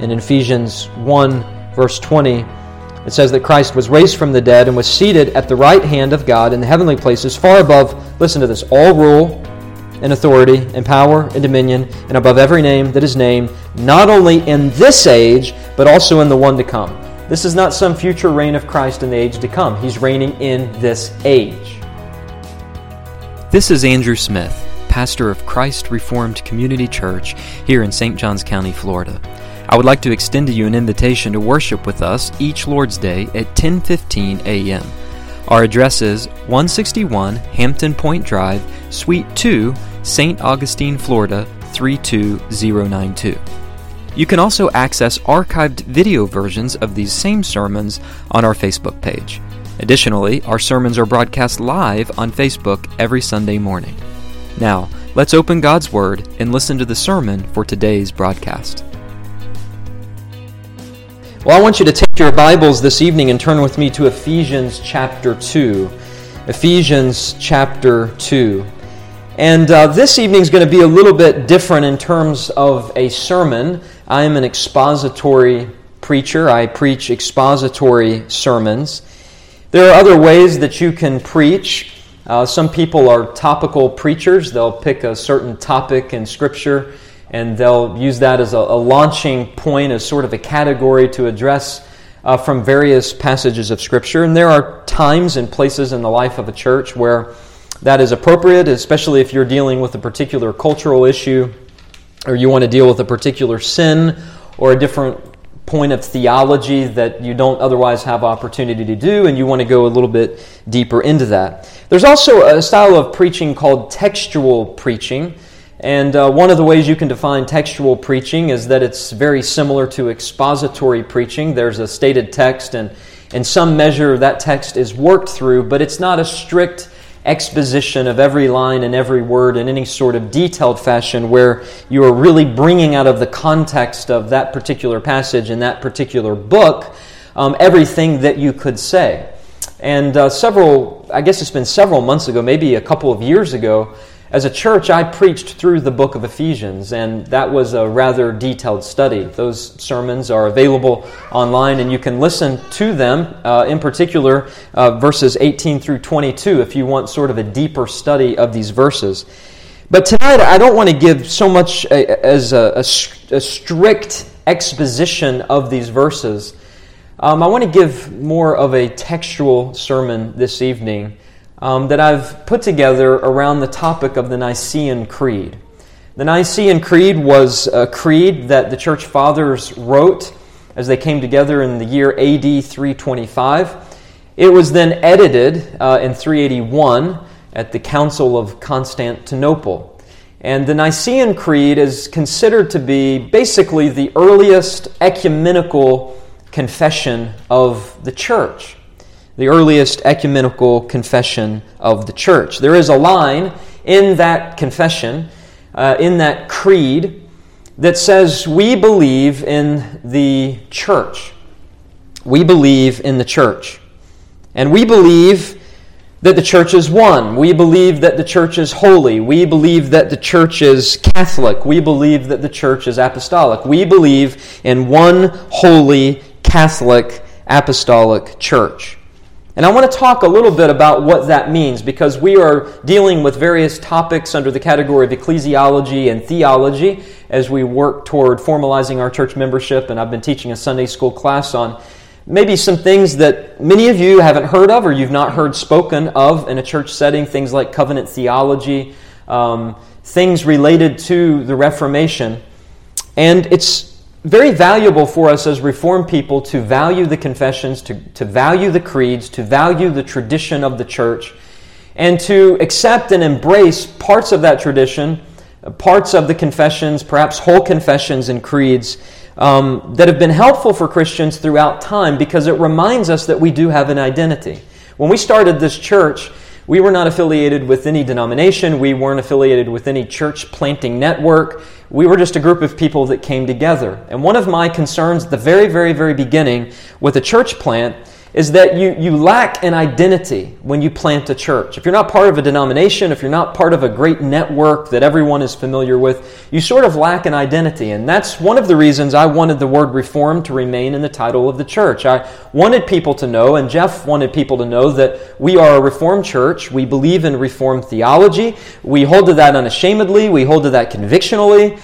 And in Ephesians 1, verse 20, it says that Christ was raised from the dead and was seated at the right hand of God in the heavenly places, far above, listen to this, all rule and authority and power and dominion, and above every name that is named, not only in this age, but also in the one to come. This is not some future reign of Christ in the age to come. He's reigning in this age. This is Andrew Smith, pastor of Christ Reformed Community Church here in St. Johns County, Florida. I would like to extend to you an invitation to worship with us each Lord's Day at 10:15 a.m. Our address is 161 Hampton Point Drive, Suite 2, St. Augustine, Florida, 32092. You can also access archived video versions of these same sermons on our Facebook page. Additionally, our sermons are broadcast live on Facebook every Sunday morning. Now, let's open God's Word and listen to the sermon for today's broadcast. Well, I want you to take your Bibles this evening and turn with me to Ephesians chapter 2. Ephesians chapter 2. And this evening's going to be a little bit different in terms of a sermon. I am an expository preacher. I preach expository sermons. There are other ways that you can preach. Some people are topical preachers. They'll pick a certain topic in Scripture and they'll use that as a launching point, as sort of a category to address from various passages of Scripture. And there are times and places in the life of a church where that is appropriate, especially if you're dealing with a particular cultural issue or you want to deal with a particular sin or a different point of theology that you don't otherwise have opportunity to do, and you want to go a little bit deeper into that. There's also a style of preaching called textual preaching. And one of the ways you can define textual preaching is that it's very similar to expository preaching. There's a stated text, and in some measure that text is worked through, but it's not a strict exposition of every line and every word in any sort of detailed fashion where you are really bringing out of the context of that particular passage in that particular book everything that you could say. And several months ago, maybe a couple of years ago, as a church, I preached through the book of Ephesians, and that was a rather detailed study. Those sermons are available online, and you can listen to them, in particular, verses 18 through 22, if you want sort of a deeper study of these verses. But tonight, I don't want to give so much as a strict exposition of these verses. I want to give more of a textual sermon this evening, that I've put together around the topic of the Nicene Creed. The Nicene Creed was a creed that the Church Fathers wrote as they came together in the year A.D. 325. It was then edited in 381 at the Council of Constantinople. And the Nicene Creed is considered to be basically the earliest ecumenical confession of the Church. The earliest ecumenical confession of the church. There is a line in that confession, in that creed, that says, we believe in the church. We believe in the church. And we believe that the church is one. We believe that the church is holy. We believe that the church is Catholic. We believe that the church is apostolic. We believe in one holy, Catholic, apostolic church. And I want to talk a little bit about what that means, because we are dealing with various topics under the category of ecclesiology and theology as we work toward formalizing our church membership. And I've been teaching a Sunday school class on maybe some things that many of you haven't heard of or you've not heard spoken of in a church setting, things like covenant theology, things related to the Reformation. And it's very valuable for us as Reformed people to value the confessions, to value the creeds, to value the tradition of the church, and to accept and embrace parts of that tradition, parts of the confessions, perhaps whole confessions and creeds that have been helpful for Christians throughout time, because it reminds us that we do have an identity. When we started this church, we were not affiliated with any denomination. We weren't affiliated with any church planting network. We were just a group of people that came together. And one of my concerns at the very, very, very beginning with a church plant is that you lack an identity when you plant a church. If you're not part of a denomination, if you're not part of a great network that everyone is familiar with, you sort of lack an identity. And that's one of the reasons I wanted the word Reformed to remain in the title of the church. I wanted people to know, and Jeff wanted people to know, that we are a Reformed church. We believe in Reformed theology. We hold to that unashamedly. We hold to that convictionally.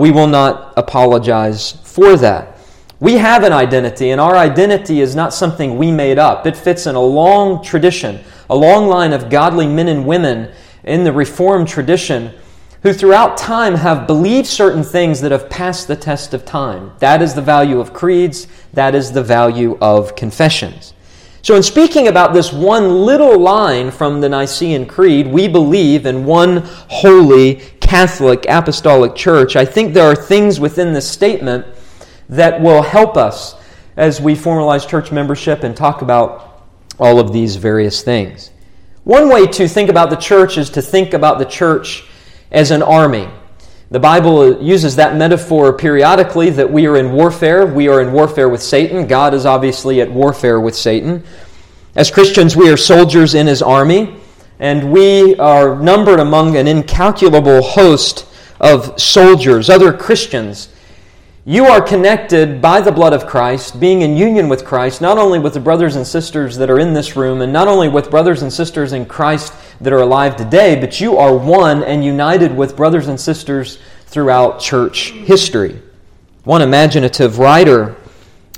We will not apologize for that. We have an identity, and our identity is not something we made up. It fits in a long tradition, a long line of godly men and women in the Reformed tradition who throughout time have believed certain things that have passed the test of time. That is the value of creeds. That is the value of confessions. So in speaking about this one little line from the Nicene Creed, we believe in one holy Catholic apostolic church, I think there are things within this statement that will help us as we formalize church membership and talk about all of these various things. One way to think about the church is to think about the church as an army. The Bible uses that metaphor periodically, that we are in warfare. We are in warfare with Satan. God is obviously at warfare with Satan. As Christians, we are soldiers in His army, and we are numbered among an incalculable host of soldiers, other Christians. You are connected by the blood of Christ, being in union with Christ, not only with the brothers and sisters that are in this room, and not only with brothers and sisters in Christ that are alive today, but you are one and united with brothers and sisters throughout church history. One imaginative writer,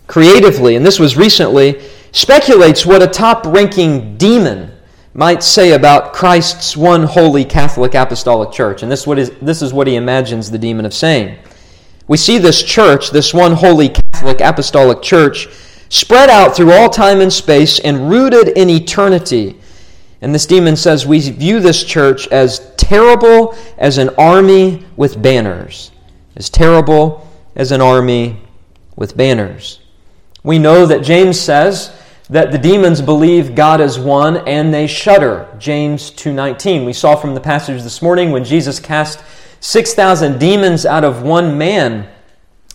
creatively, and this was recently, speculates what a top-ranking demon might say about Christ's one holy Catholic apostolic church. And this is what he imagines the demon of saying. We see this church, this one holy Catholic apostolic church, spread out through all time and space and rooted in eternity. And this demon says, we view this church as terrible as an army with banners. As terrible as an army with banners. We know that James says that the demons believe God is one and they shudder. James 2:19. We saw from the passage this morning when Jesus cast 6,000 demons out of one man,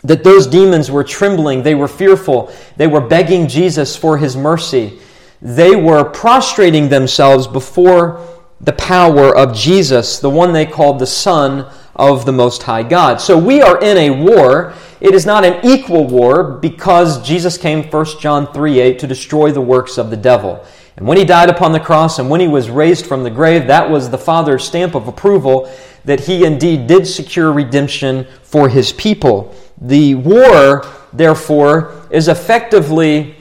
that those demons were trembling, they were fearful, they were begging Jesus for His mercy. They were prostrating themselves before the power of Jesus, the one they called the Son of the Most High God. So we are in a war. It is not an equal war because Jesus came, 1 John 3:8, to destroy the works of the devil. And when He died upon the cross and when He was raised from the grave, that was the Father's stamp of approval that He indeed did secure redemption for His people. The war, therefore, is effectively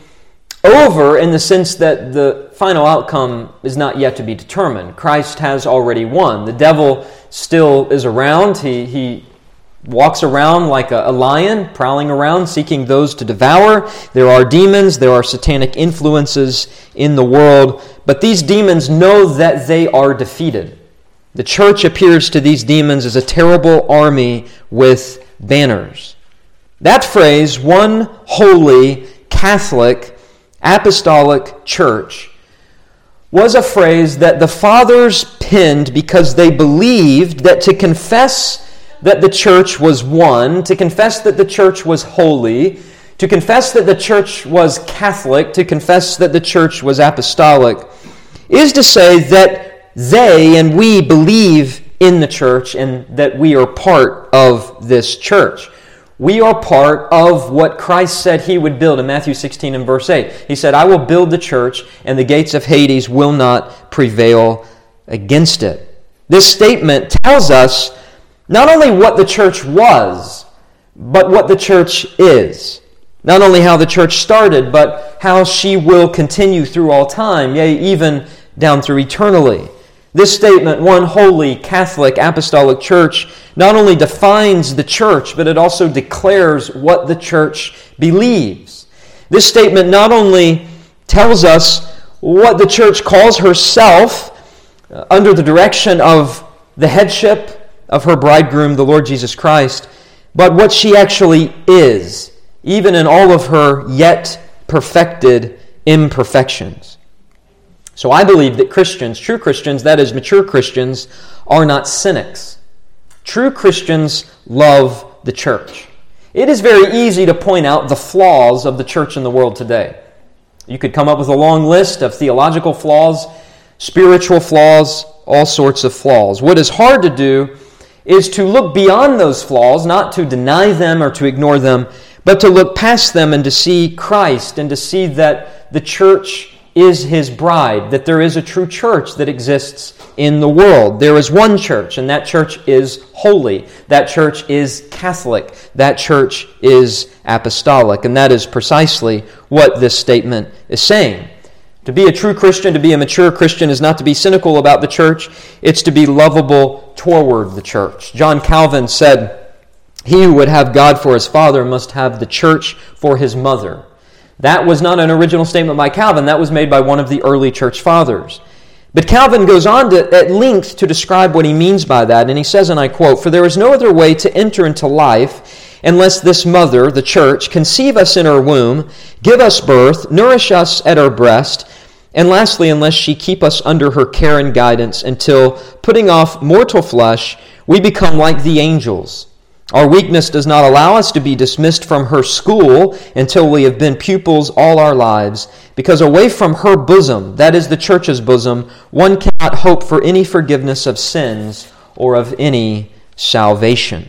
over in the sense that the final outcome is not yet to be determined. Christ has already won. The devil still is around. He walks around like a lion, prowling around, seeking those to devour. There are demons, there are satanic influences in the world, but these demons know that they are defeated. The church appears to these demons as a terrible army with banners. That phrase, one holy Catholic apostolic church, was a phrase that the fathers penned because they believed that to confess that the church was one, to confess that the church was holy, to confess that the church was Catholic, to confess that the church was apostolic, is to say that they and we believe in the church and that we are part of this church. We are part of what Christ said He would build in Matthew 16 and verse 8. He said, "I will build the church, and the gates of Hades will not prevail against it." This statement tells us not only what the church was, but what the church is. Not only how the church started, but how she will continue through all time, yea, even down through eternally. This statement, one holy Catholic apostolic church, not only defines the church, but it also declares what the church believes. This statement not only tells us what the church calls herself under the direction of the headship of her bridegroom, the Lord Jesus Christ, but what she actually is, even in all of her yet perfected imperfections. So I believe that Christians, true Christians, that is, mature Christians, are not cynics. True Christians love the church. It is very easy to point out the flaws of the church in the world today. You could come up with a long list of theological flaws, spiritual flaws, all sorts of flaws. What is hard to do is to look beyond those flaws, not to deny them or to ignore them, but to look past them and to see Christ and to see that the church is His bride, that there is a true church that exists in the world. There is one church, and that church is holy. That church is Catholic. That church is apostolic. And that is precisely what this statement is saying. To be a true Christian, to be a mature Christian, is not to be cynical about the church. It's to be lovable toward the church. John Calvin said, "He who would have God for his father must have the church for his mother." That was not an original statement by Calvin. That was made by one of the early church fathers. But Calvin goes on at length to describe what he means by that, and he says, and I quote, "For there is no other way to enter into life unless this mother, the church, conceive us in her womb, give us birth, nourish us at her breast, and lastly, unless she keep us under her care and guidance until, putting off mortal flesh, we become like the angels. Our weakness does not allow us to be dismissed from her school until we have been pupils all our lives, because away from her bosom, that is the church's bosom, one cannot hope for any forgiveness of sins or of any salvation."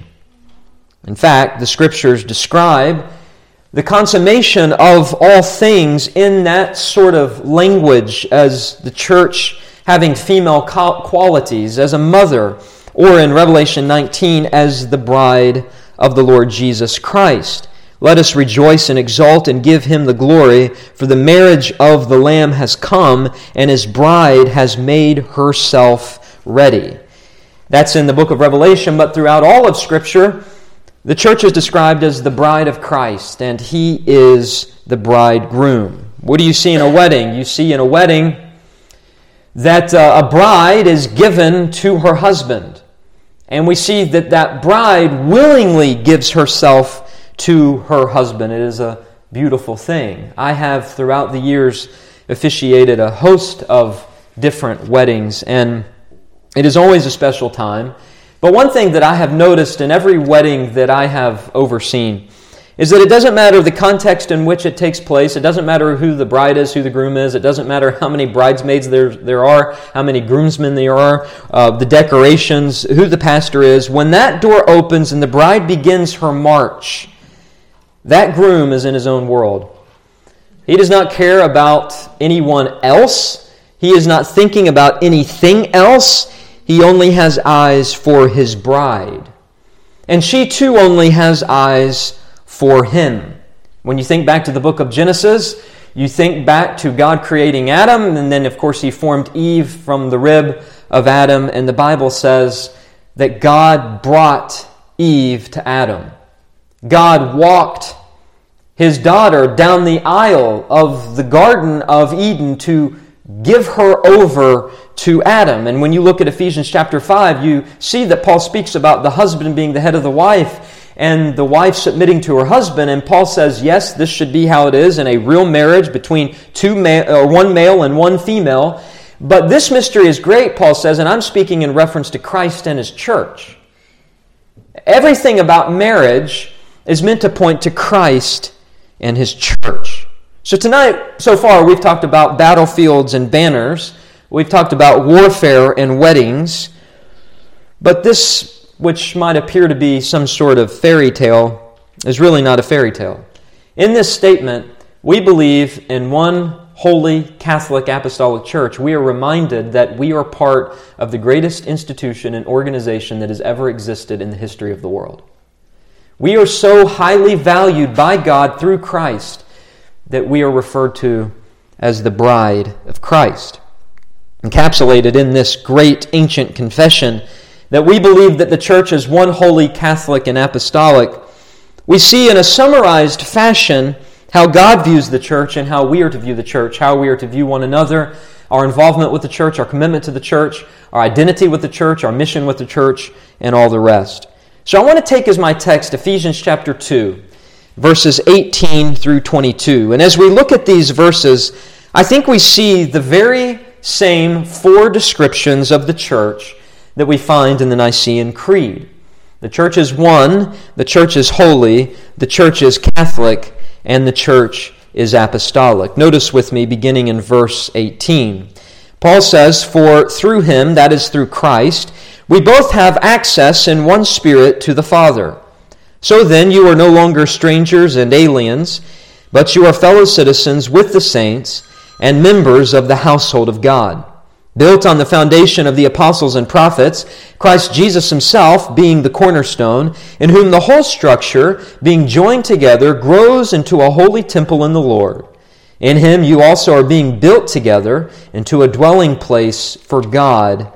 In fact, the Scriptures describe the consummation of all things in that sort of language as the church having female qualities, as a mother, or in Revelation 19, as the bride of the Lord Jesus Christ. "Let us rejoice and exult and give Him the glory, for the marriage of the Lamb has come, and His bride has made herself ready." That's in the book of Revelation, but throughout all of Scripture, the church is described as the bride of Christ, and He is the bridegroom. What do you see in a wedding? You see in a wedding that a bride is given to her husband. And we see that that bride willingly gives herself to her husband. It is a beautiful thing. I have, throughout the years, officiated a host of different weddings, and it is always a special time. But one thing that I have noticed in every wedding that I have overseen is that it doesn't matter the context in which it takes place. It doesn't matter who the bride is, who the groom is. It doesn't matter how many bridesmaids there are, how many groomsmen there are, the decorations, who the pastor is. When that door opens and the bride begins her march, that groom is in his own world. He does not care about anyone else. He is not thinking about anything else. He only has eyes for his bride. And she too only has eyes for him. When you think back to the book of Genesis, you think back to God creating Adam, and then, of course, He formed Eve from the rib of Adam, and the Bible says that God brought Eve to Adam. God walked His daughter down the aisle of the Garden of Eden to give her over to Adam. And when you look at Ephesians chapter 5, you see that Paul speaks about the husband being the head of the wife, and the wife submitting to her husband. And Paul says, yes, this should be how it is in a real marriage between one male and one female. But this mystery is great, Paul says, and I'm speaking in reference to Christ and His church. Everything about marriage is meant to point to Christ and His church. So tonight, so far, we've talked about battlefields and banners. We've talked about warfare and weddings. But this, which might appear to be some sort of fairy tale, is really not a fairy tale. In this statement, we believe in one holy Catholic Apostolic Church. We are reminded that we are part of the greatest institution and organization that has ever existed in the history of the world. We are so highly valued by God through Christ that we are referred to as the bride of Christ. Encapsulated in this great ancient confession that we believe that the church is one holy, Catholic, and apostolic, we see in a summarized fashion how God views the church and how we are to view the church, how we are to view one another, our involvement with the church, our commitment to the church, our identity with the church, our mission with the church, and all the rest. So I want to take as my text Ephesians chapter 2, verses 18 through 22. And as we look at these verses, I think we see the very same four descriptions of the church that we find in the Nicene Creed. The church is one, the church is holy, the church is Catholic, and the church is apostolic. Notice with me, beginning in verse 18. Paul says, "For through him," that is through Christ, "we both have access in one Spirit to the Father. So then you are no longer strangers and aliens, but you are fellow citizens with the saints and members of the household of God, built on the foundation of the apostles and prophets, Christ Jesus himself being the cornerstone, in whom the whole structure, being joined together, grows into a holy temple in the Lord. In him you also are being built together into a dwelling place for God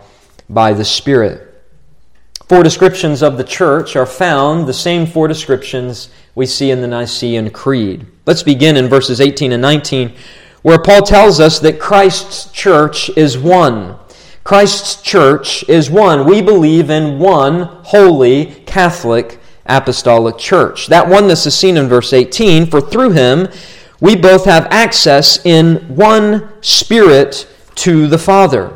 by the Spirit." Four descriptions of the church are found, the same four descriptions we see in the Nicene Creed. Let's begin in verses 18 and 19, where Paul tells us that Christ's church is one. Christ's church is one. We believe in one holy, Catholic, apostolic church. That oneness is seen in verse 18, "For through him we both have access in one Spirit to the Father."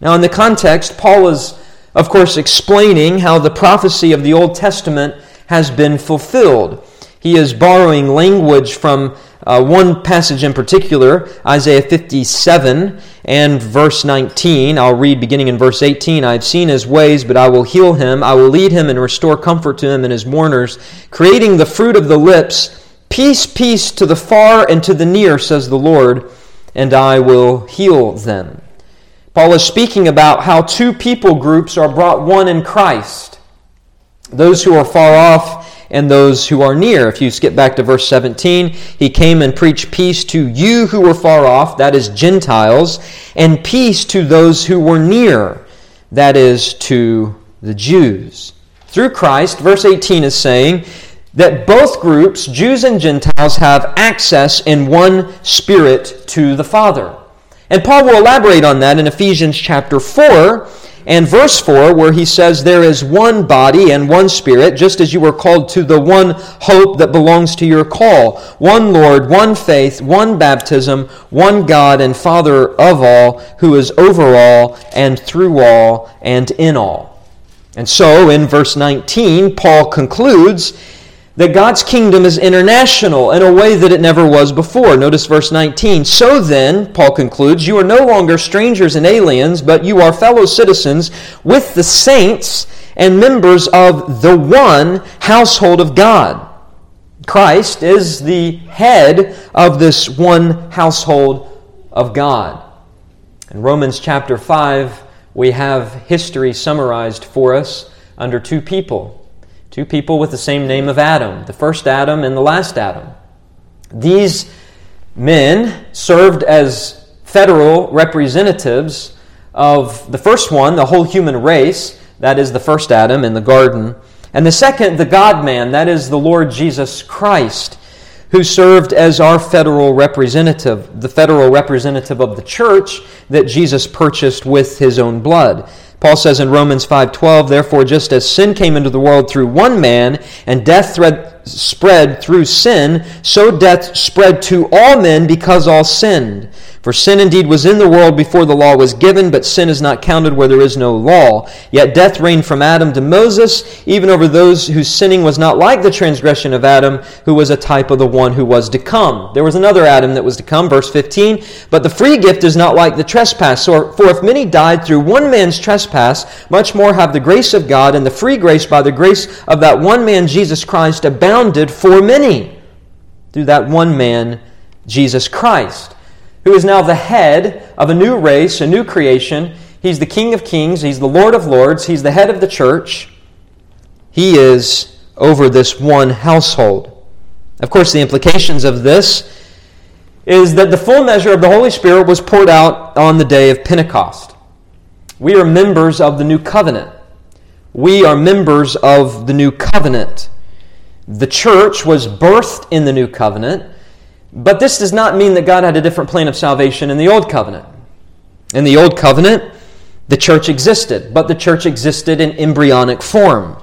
Now, in the context, Paul is, of course, explaining how the prophecy of the Old Testament has been fulfilled. He is borrowing language from one passage in particular, Isaiah 57 and verse 19. I'll read beginning in verse 18. "I have seen his ways, but I will heal him. I will lead him and restore comfort to him and his mourners, creating the fruit of the lips. Peace, peace to the far and to the near, says the Lord, and I will heal them." Paul is speaking about how two people groups are brought one in Christ, those who are far off and those who are near. If you skip back to verse 17, "He came and preached peace to you who were far off," that is Gentiles, "and peace to those who were near," that is to the Jews. Through Christ, verse 18 is saying that both groups, Jews and Gentiles, have access in one Spirit to the Father. And Paul will elaborate on that in Ephesians chapter 4 and verse 4, where he says, "There is one body and one Spirit, just as you were called to the one hope that belongs to your call. One Lord, one faith, one baptism, one God and Father of all, who is over all and through all and in all." And so in verse 19, Paul concludes that God's kingdom is international in a way that it never was before. Notice verse 19. "So then," Paul concludes, "you are no longer strangers and aliens, but you are fellow citizens with the saints and members of the one household of God." Christ is the head of this one household of God. In Romans chapter 5, we have history summarized for us under two people. Two people with the same name of Adam, the first Adam and the last Adam. These men served as federal representatives of the first one, the whole human race, that is the first Adam in the garden, and the second, the God-man, that is the Lord Jesus Christ, who served as our federal representative, the federal representative of the church that Jesus purchased with his own blood. Paul says in Romans 5:12, "Therefore, just as sin came into the world through one man, and death spread through sin, so death spread to all men because all sinned. For sin indeed was in the world before the law was given, but sin is not counted where there is no law. Yet death reigned from Adam to Moses, even over those whose sinning was not like the transgression of Adam, who was a type of the one who was to come." There was another Adam that was to come, verse 15. "But the free gift is not like the trespass. For if many died through one man's trespass, much more have the grace of God and the free grace by the grace of that one man, Jesus Christ, abounded for many." Through that one man, Jesus Christ, who is now the head of a new race, a new creation. He's the King of Kings. He's the Lord of Lords. He's the head of the church. He is over this one household. Of course, the implications of this is that the full measure of the Holy Spirit was poured out on the day of Pentecost. We are members of the new covenant. We are members of the new covenant. The church was birthed in the new covenant, but this does not mean that God had a different plan of salvation in the Old Covenant. In the Old Covenant, the church existed, but the church existed in embryonic form.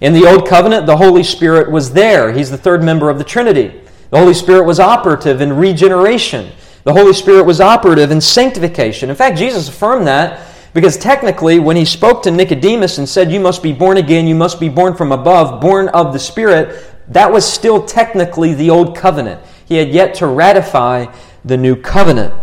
In the Old Covenant, the Holy Spirit was there. He's the third member of the Trinity. The Holy Spirit was operative in regeneration. The Holy Spirit was operative in sanctification. In fact, Jesus affirmed that because technically when he spoke to Nicodemus and said, "You must be born again, you must be born from above, born of the Spirit," that was still technically the Old Covenant. He had yet to ratify the new covenant.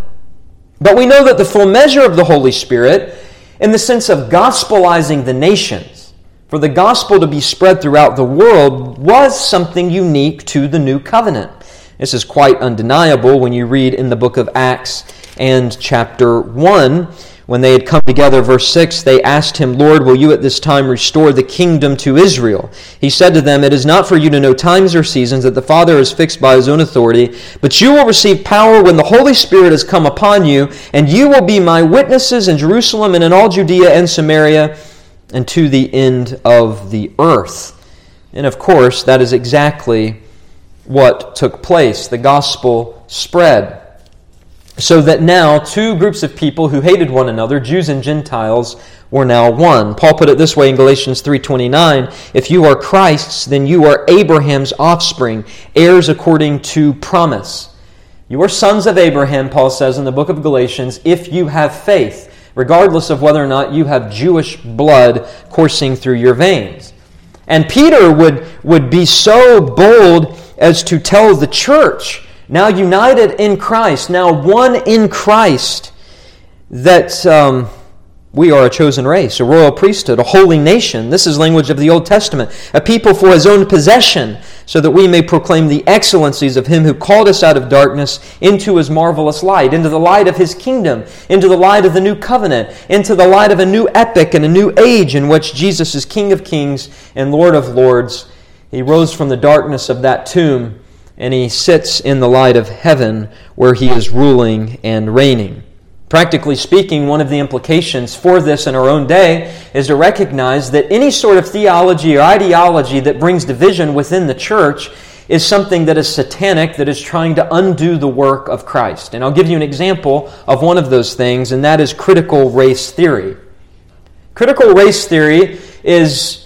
But we know that the full measure of the Holy Spirit, in the sense of gospelizing the nations, for the gospel to be spread throughout the world, was something unique to the new covenant. This is quite undeniable when you read in the book of Acts and chapter 1. When they had come together, verse 6, they asked him, "Lord, will you at this time restore the kingdom to Israel?" He said to them, "It is not for you to know times or seasons that the Father is fixed by his own authority, but you will receive power when the Holy Spirit has come upon you, and you will be my witnesses in Jerusalem and in all Judea and Samaria and to the end of the earth." And of course, that is exactly what took place. The gospel spread, so that now two groups of people who hated one another, Jews and Gentiles, were now one. Paul put it this way in Galatians 3:29, "If you are Christ's, then you are Abraham's offspring, heirs according to promise." You are sons of Abraham, Paul says in the book of Galatians, if you have faith, regardless of whether or not you have Jewish blood coursing through your veins. And Peter would be so bold as to tell the church, now united in Christ, now one in Christ, that we are a chosen race, a royal priesthood, a holy nation. This is language of the Old Testament. A people for his own possession, so that we may proclaim the excellencies of him who called us out of darkness into his marvelous light, into the light of his kingdom, into the light of the new covenant, into the light of a new epoch and a new age in which Jesus is King of Kings and Lord of Lords. He rose from the darkness of that tomb, and he sits in the light of heaven where he is ruling and reigning. Practically speaking, one of the implications for this in our own day is to recognize that any sort of theology or ideology that brings division within the church is something that is satanic, that is trying to undo the work of Christ. And I'll give you an example of one of those things, and that is critical race theory. Critical race theory is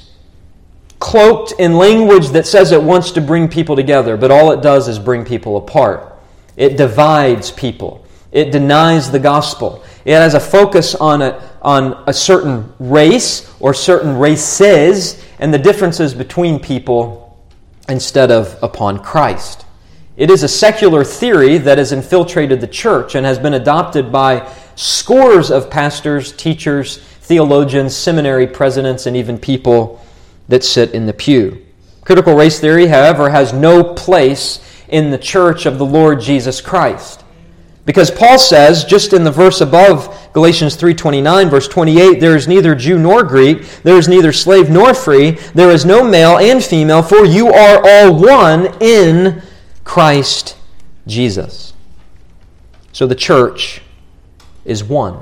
cloaked in language that says it wants to bring people together, but all it does is bring people apart. It divides people. It denies the gospel. It has a focus on a certain race or certain races and the differences between people instead of upon Christ. It is a secular theory that has infiltrated the church and has been adopted by scores of pastors, teachers, theologians, seminary presidents, and even people that sit in the pew. Critical race theory, however, has no place in the church of the Lord Jesus Christ. Because Paul says, just in the verse above, Galatians 3:29, verse 28, "There is neither Jew nor Greek, there is neither slave nor free, there is no male and female, for you are all one in Christ Jesus." So the church is one.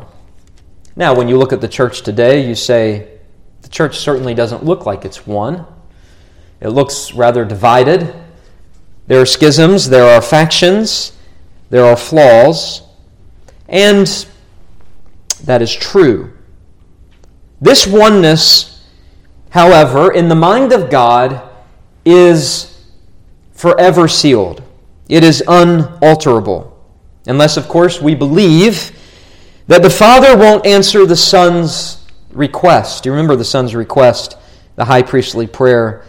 Now, when you look at the church today, you say, the church certainly doesn't look like it's one. It looks rather divided. There are schisms, there are factions, there are flaws, and that is true. This oneness, however, in the mind of God is forever sealed. It is unalterable. Unless, of course, we believe that the Father won't answer the Son's request. You remember the Son's request, the high priestly prayer.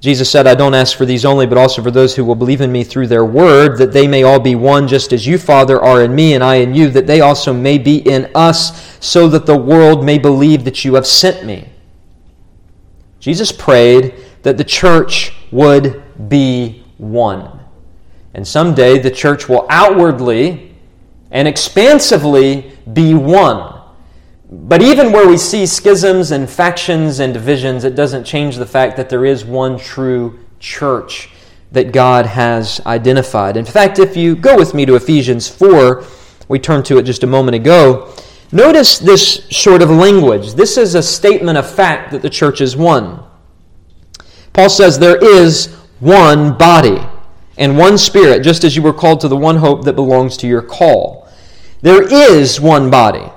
Jesus said, "I don't ask for these only, but also for those who will believe in me through their word, that they may all be one, just as you, Father, are in me, and I in you, that they also may be in us, so that the world may believe that you have sent me." Jesus prayed that the church would be one. And someday the church will outwardly and expansively be one. But even where we see schisms and factions and divisions, it doesn't change the fact that there is one true church that God has identified. In fact, if you go with me to Ephesians 4, we turned to it just a moment ago, notice this sort of language. This is a statement of fact that the church is one. Paul says, "There is one body and one spirit, just as you were called to the one hope that belongs to your call." There is one body.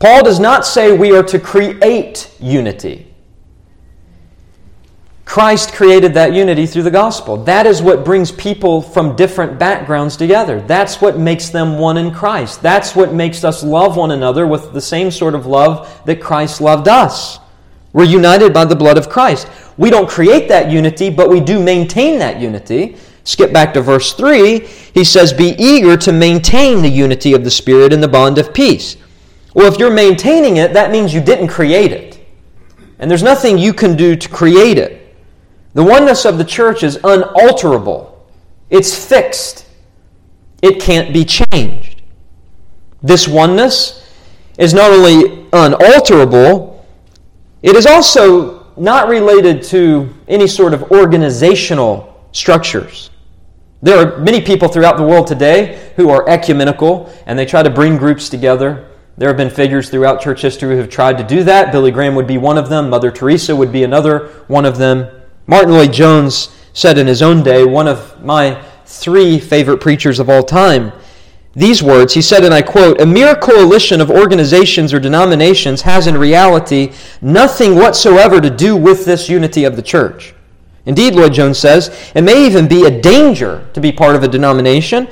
Paul does not say we are to create unity. Christ created that unity through the gospel. That is what brings people from different backgrounds together. That's what makes them one in Christ. That's what makes us love one another with the same sort of love that Christ loved us. We're united by the blood of Christ. We don't create that unity, but we do maintain that unity, Skip back to verse 3. He says, be eager to maintain the unity of the Spirit in the bond of peace. Well, if you're maintaining it, that means you didn't create it. And there's nothing you can do to create it. The oneness of the church is unalterable. It's fixed. It can't be changed. This oneness is not only unalterable, it is also not related to any sort of organizational structures. There are many people throughout the world today who are ecumenical, and they try to bring groups together. There have been figures throughout church history who have tried to do that. Billy Graham would be one of them. Mother Teresa would be another one of them. Martin Lloyd-Jones said in his own day, one of my three favorite preachers of all time, these words, he said, and I quote, "A mere coalition of organizations or denominations has in reality nothing whatsoever to do with this unity of the church. Indeed," Lloyd-Jones says, "it may even be a danger to be part of a denomination.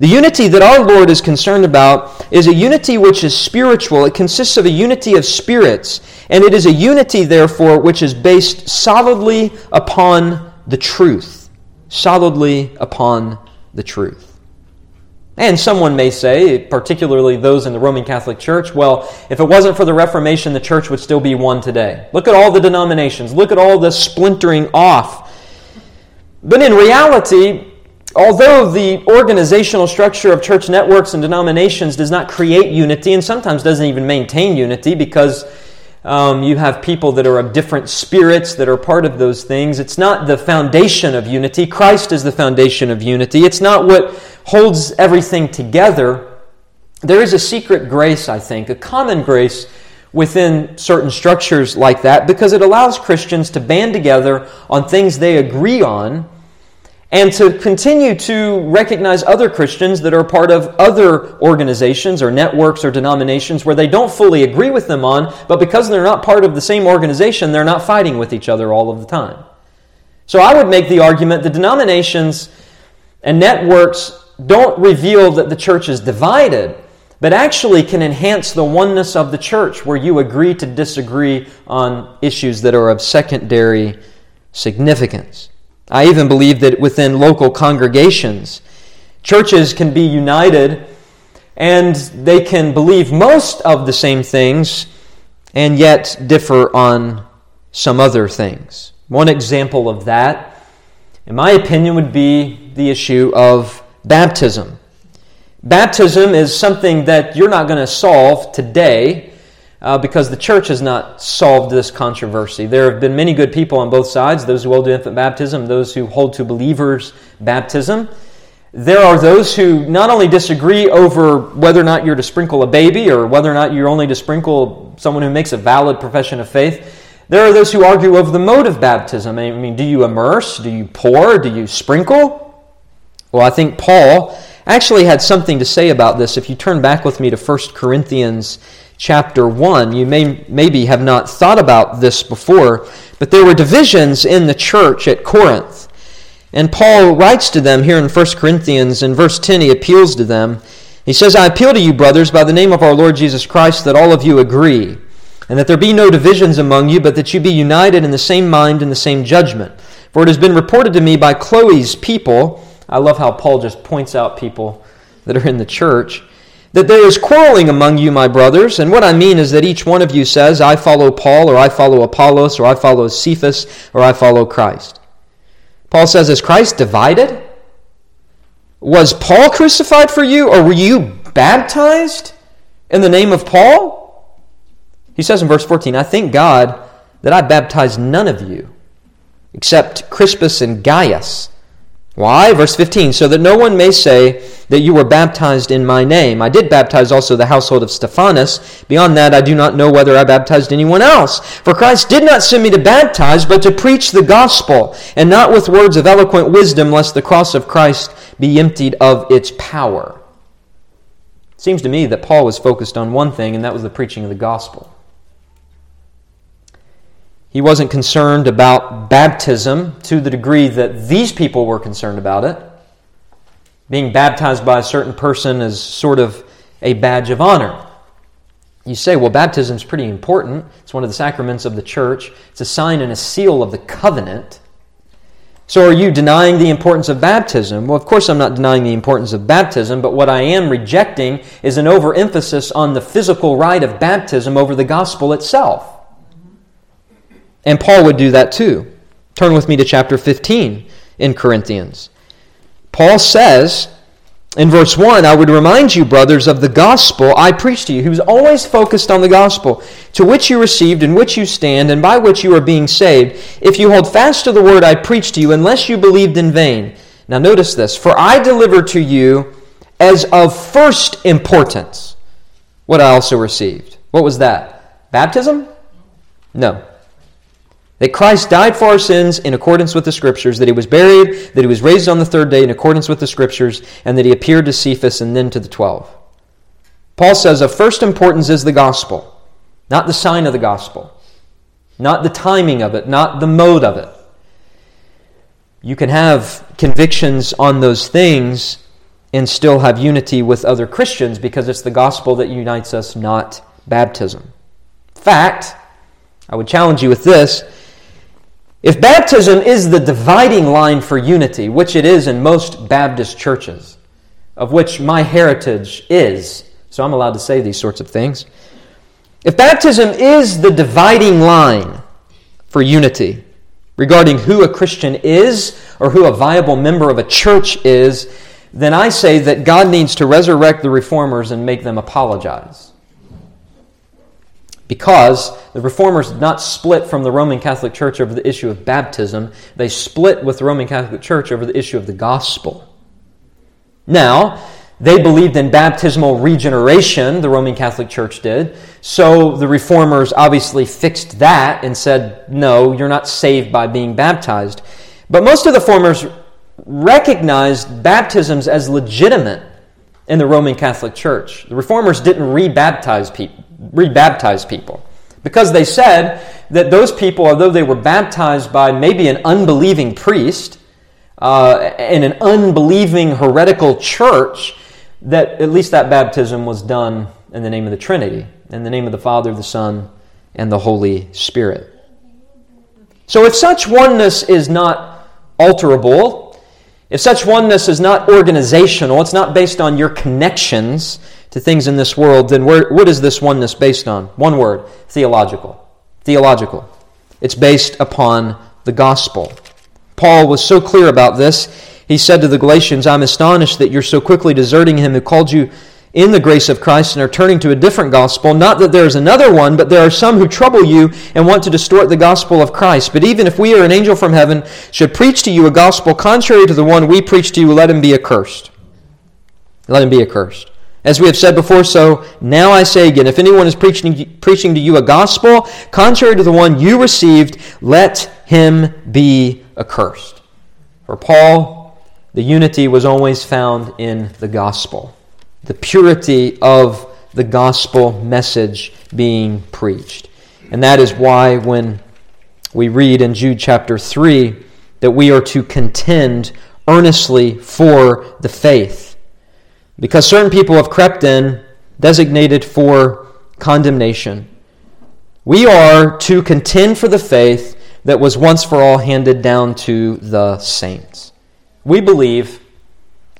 The unity that our Lord is concerned about is a unity which is spiritual. It consists of a unity of spirits, and it is a unity, therefore, which is based solidly upon the truth." Solidly upon the truth. And someone may say, particularly those in the Roman Catholic Church, well, if it wasn't for the Reformation, the church would still be one today. Look at all the denominations. Look at all the splintering off. But in reality, although the organizational structure of church networks and denominations does not create unity and sometimes doesn't even maintain unity because you have people that are of different spirits that are part of those things, it's not the foundation of unity. Christ is the foundation of unity. It's not what holds everything together. There is a secret grace, I think, a common grace within certain structures like that because it allows Christians to band together on things they agree on and to continue to recognize other Christians that are part of other organizations or networks or denominations where they don't fully agree with them on, but because they're not part of the same organization, they're not fighting with each other all of the time. So I would make the argument that denominations and networks don't reveal that the church is divided, but actually can enhance the oneness of the church where you agree to disagree on issues that are of secondary significance. I even believe that within local congregations, churches can be united and they can believe most of the same things and yet differ on some other things. One example of that, in my opinion, would be the issue of baptism. Baptism is something that you're not going to solve today because the church has not solved this controversy. There have been many good people on both sides, those who hold to infant baptism, those who hold to believers' baptism. There are those who not only disagree over whether or not you're to sprinkle a baby or whether or not you're only to sprinkle someone who makes a valid profession of faith. There are those who argue over the mode of baptism. I mean, do you immerse? Do you pour? Do you sprinkle? Well, I think Paul actually had something to say about this. If you turn back with me to 1 Corinthians chapter 1. You maybe have not thought about this before, but there were divisions in the church at Corinth. And Paul writes to them here in 1 Corinthians, in verse 10 he appeals to them. He says, "I appeal to you, brothers, by the name of our Lord Jesus Christ, that all of you agree, and that there be no divisions among you, but that you be united in the same mind and the same judgment. For it has been reported to me by Chloe's people," I love how Paul just points out people that are in the church, "that there is quarreling among you, my brothers, and what I mean is that each one of you says, 'I follow Paul,' or 'I follow Apollos,' or 'I follow Cephas,' or 'I follow Christ.'" Paul says, is Christ divided? Was Paul crucified for you, or were you baptized in the name of Paul? He says in verse 14, "I thank God that I baptized none of you, except Crispus and Gaius." Why? Verse 15, "So that no one may say that you were baptized in my name. I did baptize also the household of Stephanas. Beyond that, I do not know whether I baptized anyone else. For Christ did not send me to baptize, but to preach the gospel, and not with words of eloquent wisdom, lest the cross of Christ be emptied of its power." It seems to me that Paul was focused on one thing, and that was the preaching of the gospel. He wasn't concerned about baptism to the degree that these people were concerned about it. Being baptized by a certain person is sort of a badge of honor. You say, well, baptism is pretty important. It's one of the sacraments of the church. It's a sign and a seal of the covenant. So are you denying the importance of baptism? Well, of course I'm not denying the importance of baptism, but what I am rejecting is an overemphasis on the physical rite of baptism over the gospel itself. And Paul would do that too. Turn with me to chapter 15 in Corinthians. Paul says in verse 1, I would remind you, brothers, of the gospel I preached to you. He was always focused on the gospel, to which you received, in which you stand, and by which you are being saved, if you hold fast to the word I preached to you, unless you believed in vain. Now notice this. For I delivered to you as of first importance what I also received. What was that? Baptism? No. That Christ died for our sins in accordance with the Scriptures, that He was buried, that He was raised on the third day in accordance with the Scriptures, and that He appeared to Cephas and then to the 12. Paul says of first importance is the gospel, not the sign of the gospel, not the timing of it, not the mode of it. You can have convictions on those things and still have unity with other Christians because it's the gospel that unites us, not baptism. In fact, I would challenge you with this. If baptism is the dividing line for unity, which it is in most Baptist churches, of which my heritage is, so I'm allowed to say these sorts of things. If baptism is the dividing line for unity regarding who a Christian is or who a viable member of a church is, then I say that God needs to resurrect the reformers and make them apologize. Because the Reformers did not split from the Roman Catholic Church over the issue of baptism. They split with the Roman Catholic Church over the issue of the gospel. Now, they believed in baptismal regeneration, the Roman Catholic Church did. So the Reformers obviously fixed that and said, no, you're not saved by being baptized. But most of the Reformers recognized baptisms as legitimate in the Roman Catholic Church. The Reformers didn't rebaptize people because they said that those people, although they were baptized by maybe an unbelieving priest and an unbelieving heretical church, that at least that baptism was done in the name of the Trinity, in the name of the Father, the Son, and the Holy Spirit. So if such oneness is not alterable, if such oneness is not organizational, it's not based on your connections to things in this world, then what is this oneness based on? One word, theological. Theological. It's based upon the gospel. Paul was so clear about this. He said to the Galatians, I'm astonished that you're so quickly deserting him who called you in the grace of Christ and are turning to a different gospel. Not that there is another one, but there are some who trouble you and want to distort the gospel of Christ. But even if we or an angel from heaven should preach to you a gospel contrary to the one we preach to you, let him be accursed. Let him be accursed. As we have said before, so now I say again, if anyone is preaching to you a gospel contrary to the one you received, let him be accursed. For Paul, the unity was always found in the gospel, the purity of the gospel message being preached. And that is why when we read in Jude chapter 3 that we are to contend earnestly for the faith. Because certain people have crept in, designated for condemnation. We are to contend for the faith that was once for all handed down to the saints. We believe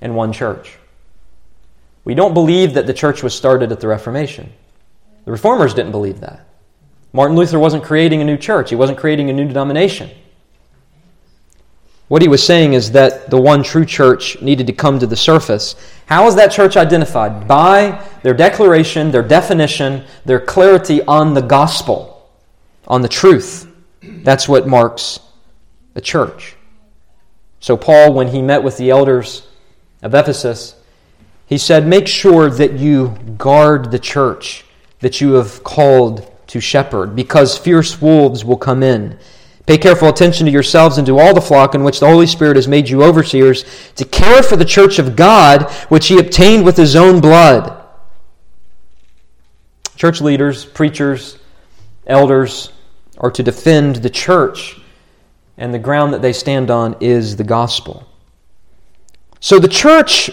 in one church. We don't believe that the church was started at the Reformation. The Reformers didn't believe that. Martin Luther wasn't creating a new church. He wasn't creating a new denomination. What he was saying is that the one true church needed to come to the surface. How is that church identified? By their declaration, their definition, their clarity on the gospel, on the truth. That's what marks a church. So Paul, when he met with the elders of Ephesus, he said, make sure that you guard the church that you have called to shepherd, because fierce wolves will come in. Pay careful attention to yourselves and to all the flock in which the Holy Spirit has made you overseers to care for the church of God, which He obtained with His own blood. Church leaders, preachers, elders are to defend the church, and the ground that they stand on is the gospel. So the church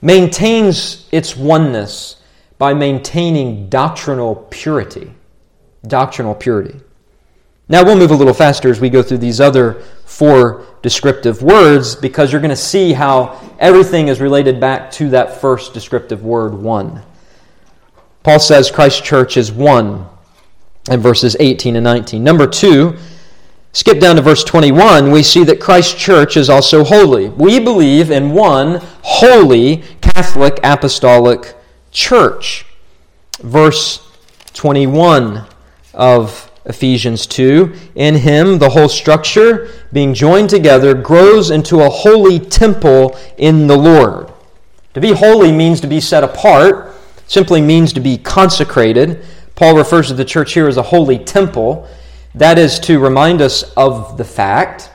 maintains its oneness by maintaining doctrinal purity. Doctrinal purity. Now we'll move a little faster as we go through these other four descriptive words, because you're going to see how everything is related back to that first descriptive word, one. Paul says Christ's church is one in verses 18 and 19. Number two, skip down to verse 21, we see that Christ's church is also holy. We believe in one holy Catholic apostolic church. Verse 21 of Ephesians 2, in him the whole structure being joined together grows into a holy temple in the Lord. To be holy means to be set apart, simply means to be consecrated. Paul refers to the church here as a holy temple. That is to remind us of the fact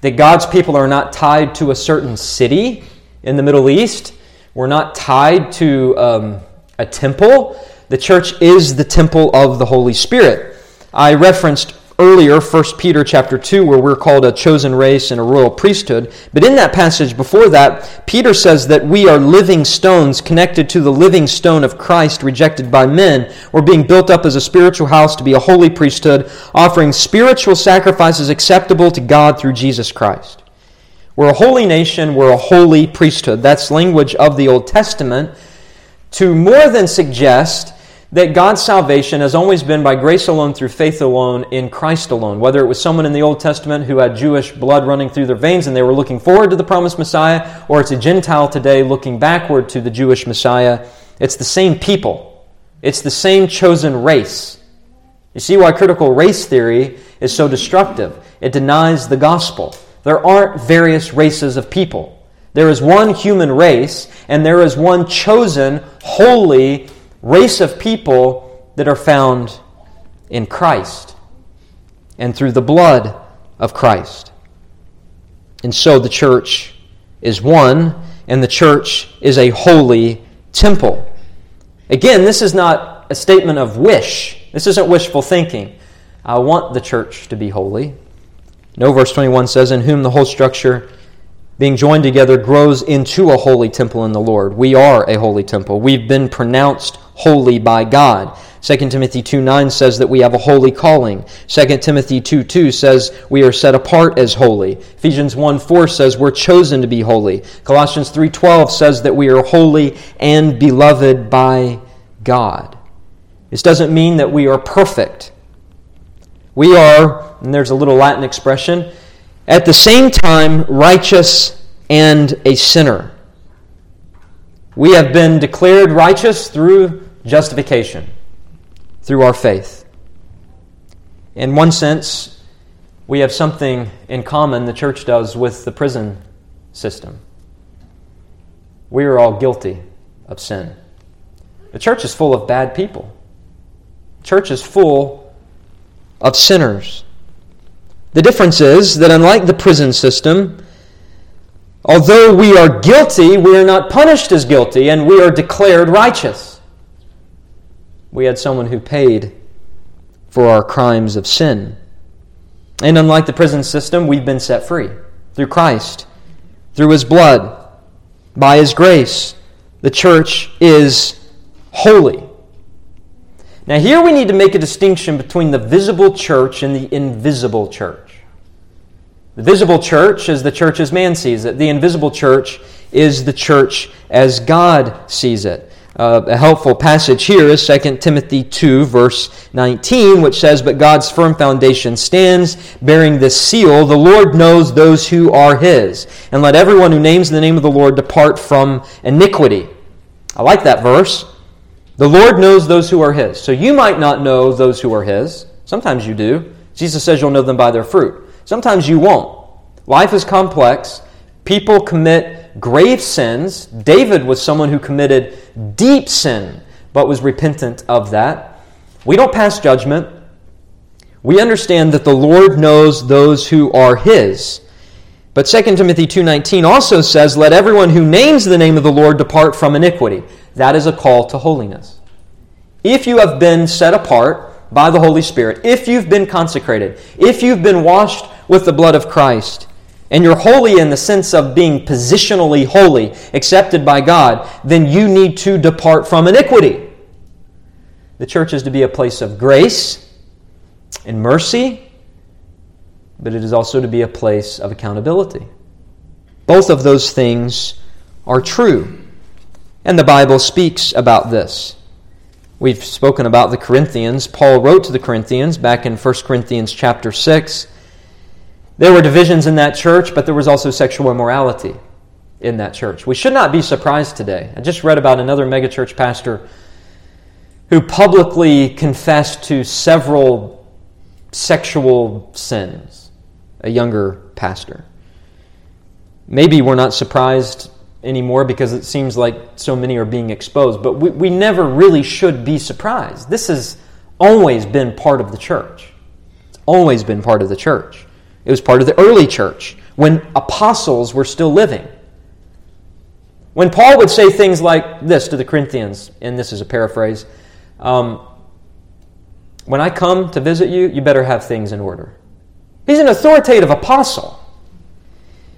that God's people are not tied to a certain city in the Middle East. We're not tied to a temple. The church is the temple of the Holy Spirit. I referenced earlier 1 Peter chapter 2, where we're called a chosen race and a royal priesthood. But in that passage before that, Peter says that we are living stones connected to the living stone of Christ rejected by men. We're being built up as a spiritual house to be a holy priesthood, offering spiritual sacrifices acceptable to God through Jesus Christ. We're a holy nation, we're a holy priesthood. That's language of the Old Testament to more than suggest that God's salvation has always been by grace alone, through faith alone, in Christ alone. Whether it was someone in the Old Testament who had Jewish blood running through their veins and they were looking forward to the promised Messiah, or it's a Gentile today looking backward to the Jewish Messiah, it's the same people. It's the same chosen race. You see why critical race theory is so destructive. It denies the gospel. There aren't various races of people. There is one human race, and there is one chosen, holy race of people that are found in Christ and through the blood of Christ. And so the church is one, and the church is a holy temple. Again, this is not a statement of wish. This isn't wishful thinking. I want the church to be holy. No, verse 21 says, in whom the whole structure being joined together grows into a holy temple in the Lord. We are a holy temple. We've been pronounced holy by God. 2 Timothy 2:9 says that we have a holy calling. 2 Timothy 2:2 says we are set apart as holy. Ephesians 1:4 says we're chosen to be holy. Colossians 3:12 says that we are holy and beloved by God. This doesn't mean that we are perfect. We are, and there's a little Latin expression, at the same time righteous and a sinner. We have been declared righteous through justification, through our faith. In one sense, we have something in common, the church does, with the prison system. We are all guilty of sin. The church is full of bad people. The church is full of sinners. The difference is that unlike the prison system, although we are guilty, we are not punished as guilty, and we are declared righteous. We had someone who paid for our crimes of sin. And unlike the prison system, we've been set free through Christ, through His blood, by His grace. The church is holy. Now here we need to make a distinction between the visible church and the invisible church. The visible church is the church as man sees it. The invisible church is the church as God sees it. A helpful passage here is 2 Timothy 2, verse 19, which says, but God's firm foundation stands, bearing this seal, the Lord knows those who are His. And let everyone who names the name of the Lord depart from iniquity. I like that verse. The Lord knows those who are His. So you might not know those who are His. Sometimes you do. Jesus says you'll know them by their fruit. Sometimes you won't. Life is complex. People commit grave sins. David was someone who committed deep sin, but was repentant of that. We don't pass judgment. We understand that the Lord knows those who are His. But 2 Timothy 2:19 also says, let everyone who names the name of the Lord depart from iniquity. That is a call to holiness. If you have been set apart by the Holy Spirit, if you've been consecrated, if you've been washed with the blood of Christ, and you're holy in the sense of being positionally holy, accepted by God, then you need to depart from iniquity. The church is to be a place of grace and mercy but it is also to be a place of accountability. Both of those things are true, and the Bible speaks about this. We've spoken about the Corinthians. Paul wrote to the Corinthians back in 1 Corinthians chapter 6. There were divisions in that church, but there was also sexual immorality in that church. We should not be surprised today. I just read about another megachurch pastor who publicly confessed to several sexual sins, a younger pastor. Maybe we're not surprised anymore because it seems like so many are being exposed, but we never really should be surprised. This has always been part of the church. It's always been part of the church. It was part of the early church when apostles were still living. When Paul would say things like this to the Corinthians, and this is a paraphrase, when I come to visit you, you better have things in order. He's an authoritative apostle.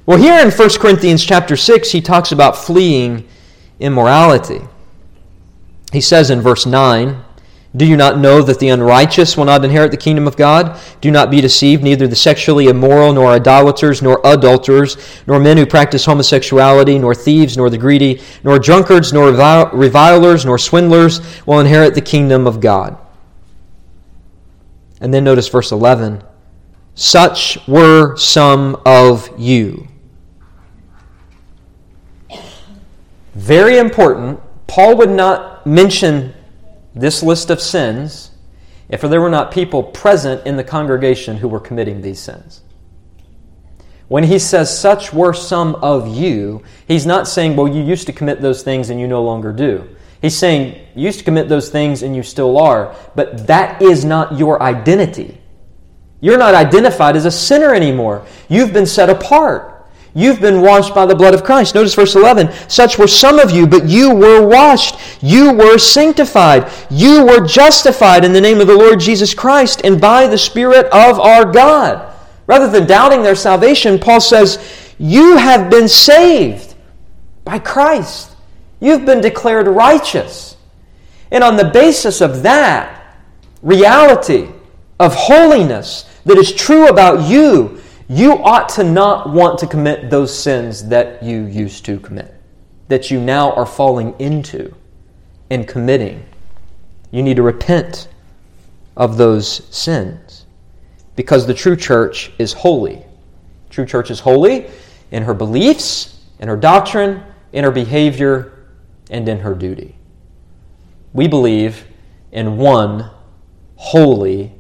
Well, here in 1 Corinthians chapter 6, he talks about fleeing immorality. He says in verse 9, "Do you not know that the unrighteous will not inherit the kingdom of God? Do not be deceived, neither the sexually immoral, nor idolaters, nor adulterers, nor men who practice homosexuality, nor thieves, nor the greedy, nor drunkards, nor revilers, nor swindlers will inherit the kingdom of God." And then notice verse 11. "Such were some of you." Very important. Paul would not mention this list of sins if there were not people present in the congregation who were committing these sins. When he says, "such were some of you," he's not saying, well, you used to commit those things and you no longer do. He's saying, you used to commit those things and you still are, but that is not your identity. You're not identified as a sinner anymore. You've been set apart. You've been washed by the blood of Christ. Notice verse 11. "Such were some of you, but you were washed. You were sanctified. You were justified in the name of the Lord Jesus Christ and by the Spirit of our God." Rather than doubting their salvation, Paul says, you have been saved by Christ. You've been declared righteous. And on the basis of that reality of holiness that is true about you, you ought to not want to commit those sins that you used to commit, that you now are falling into and committing. You need to repent of those sins because the true church is holy. True church is holy in her beliefs, in her doctrine, in her behavior, and in her duty. We believe in one holy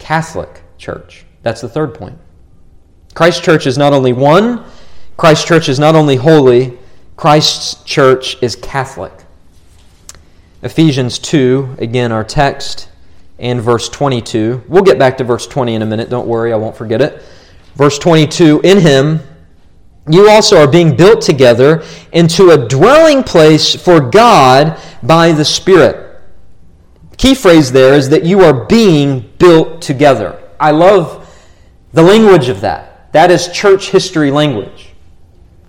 Catholic Church. That's the third point. Christ's church is not only one, Christ's church is not only holy, Christ's church is Catholic. Ephesians 2, again our text, and verse 22. We'll get back to verse 20 in a minute, don't worry, I won't forget it. Verse 22, "In him you also are being built together into a dwelling place for God by the Spirit." Key phrase there is that you are being built together. I love the language of that. That is church history language.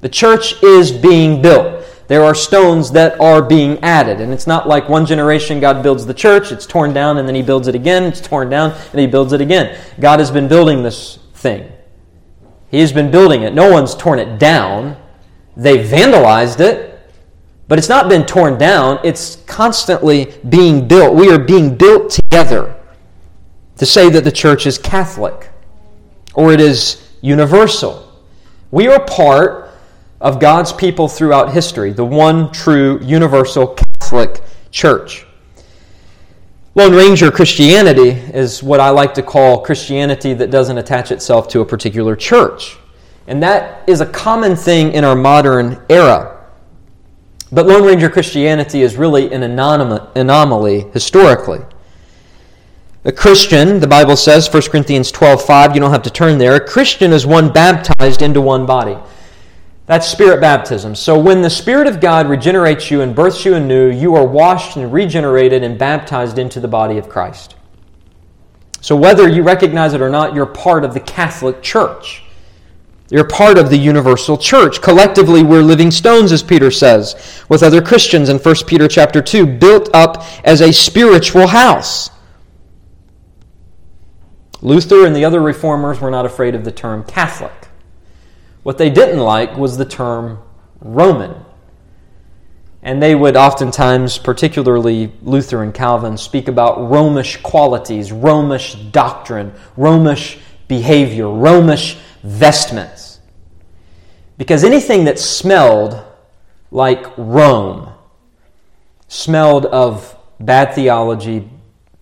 The church is being built. There are stones that are being added. And it's not like one generation God builds the church, it's torn down, and then he builds it again, it's torn down, and he builds it again. God has been building this thing. He has been building it. No one's torn it down. They vandalized it. But it's not been torn down. It's constantly being built. We are being built together. To say that the church is Catholic or it is universal. We are part of God's people throughout history, the one true universal Catholic church. Lone Ranger Christianity is what I like to call Christianity that doesn't attach itself to a particular church. And that is a common thing in our modern era. But Lone Ranger Christianity is really an anomaly historically. A Christian, the Bible says, 1 Corinthians 12:5, you don't have to turn there, a Christian is one baptized into one body. That's spirit baptism. So when the Spirit of God regenerates you and births you anew, you are washed and regenerated and baptized into the body of Christ. So whether you recognize it or not, you're part of the Catholic Church. You're part of the universal church. Collectively, we're living stones, as Peter says, with other Christians in 1 Peter chapter 2, built up as a spiritual house. Luther and the other reformers were not afraid of the term Catholic. What they didn't like was the term Roman. And they would oftentimes, particularly Luther and Calvin, speak about Romish qualities, Romish doctrine, Romish behavior, Romish vestments. Because anything that smelled like Rome smelled of bad theology,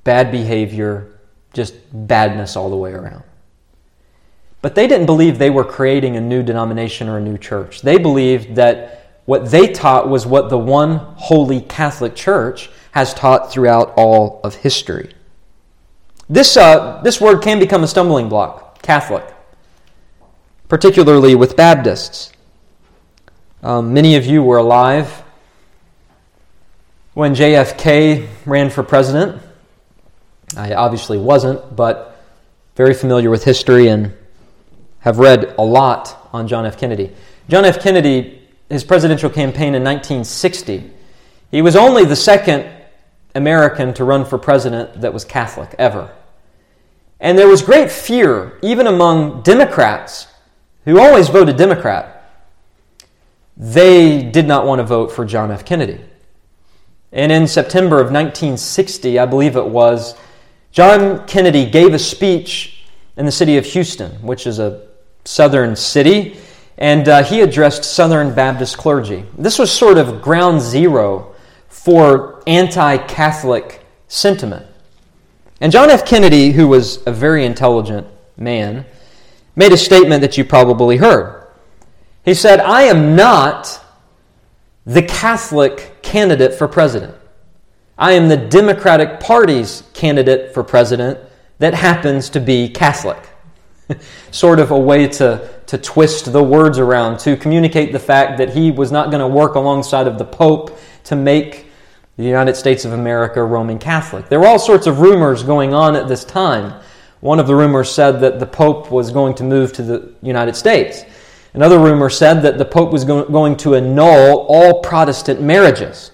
bad behavior, just badness all the way around. But they didn't believe they were creating a new denomination or a new church. They believed that what they taught was what the one holy Catholic Church has taught throughout all of history. This word can become a stumbling block, Catholic, particularly with Baptists. Many of you were alive when JFK ran for president. I obviously wasn't, but very familiar with history and have read a lot on John F. Kennedy. John F. Kennedy, his presidential campaign in 1960, he was only the second American to run for president that was Catholic ever. And there was great fear, even among Democrats, who always voted Democrat. They did not want to vote for John F. Kennedy. And in September of 1960, I believe it was, John Kennedy gave a speech in the city of Houston, which is a southern city, and he addressed Southern Baptist clergy. This was sort of ground zero for anti-Catholic sentiment. And John F. Kennedy, who was a very intelligent man, made a statement that you probably heard. He said, "I am not the Catholic candidate for president. I am the Democratic Party's candidate for president that happens to be Catholic." Sort of a way to twist the words around, to communicate the fact that he was not going to work alongside of the Pope to make the United States of America Roman Catholic. There were all sorts of rumors going on at this time. One of the rumors said that the Pope was going to move to the United States. Another rumor said that the Pope was going to annul all Protestant marriages.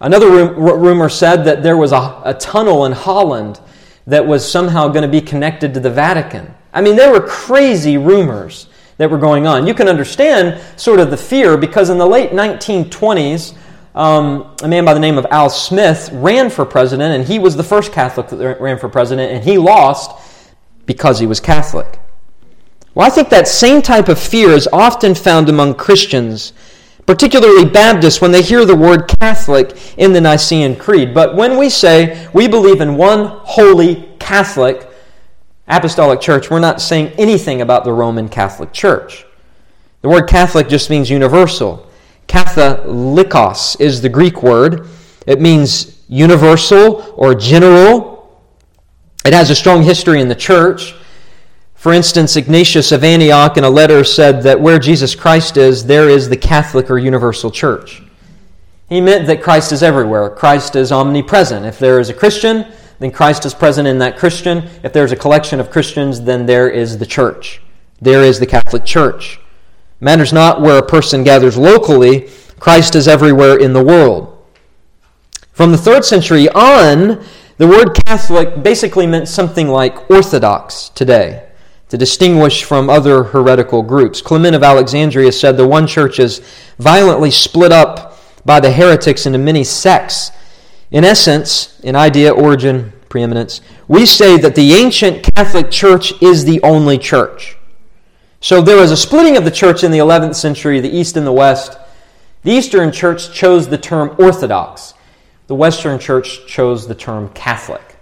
Another rumor said that there was a tunnel in Holland that was somehow going to be connected to the Vatican. I mean, there were crazy rumors that were going on. You can understand sort of the fear, because in the late 1920s, a man by the name of Al Smith ran for president, and he was the first Catholic that ran for president, and he lost because he was Catholic. Well, I think that same type of fear is often found among Christians, particularly Baptists, when they hear the word Catholic in the Nicene Creed. But when we say we believe in one holy Catholic Apostolic Church, we're not saying anything about the Roman Catholic Church. The word Catholic just means universal. Catholikos is the Greek word. It means universal or general. It has a strong history in the church. For instance, Ignatius of Antioch in a letter said that where Jesus Christ is, there is the Catholic or universal church. He meant that Christ is everywhere. Christ is omnipresent. If there is a Christian, then Christ is present in that Christian. If there's a collection of Christians, then there is the church. There is the Catholic Church. It matters not where a person gathers locally, Christ is everywhere in the world. From the 3rd century on, the word Catholic basically meant something like Orthodox today, to distinguish from other heretical groups. Clement of Alexandria said the one church is violently split up by the heretics into many sects. In essence, in idea, origin, preeminence, we say that the ancient Catholic Church is the only church. So there was a splitting of the church in the 11th century, the East and the West. The Eastern Church chose the term Orthodox. The Western Church chose the term Catholic.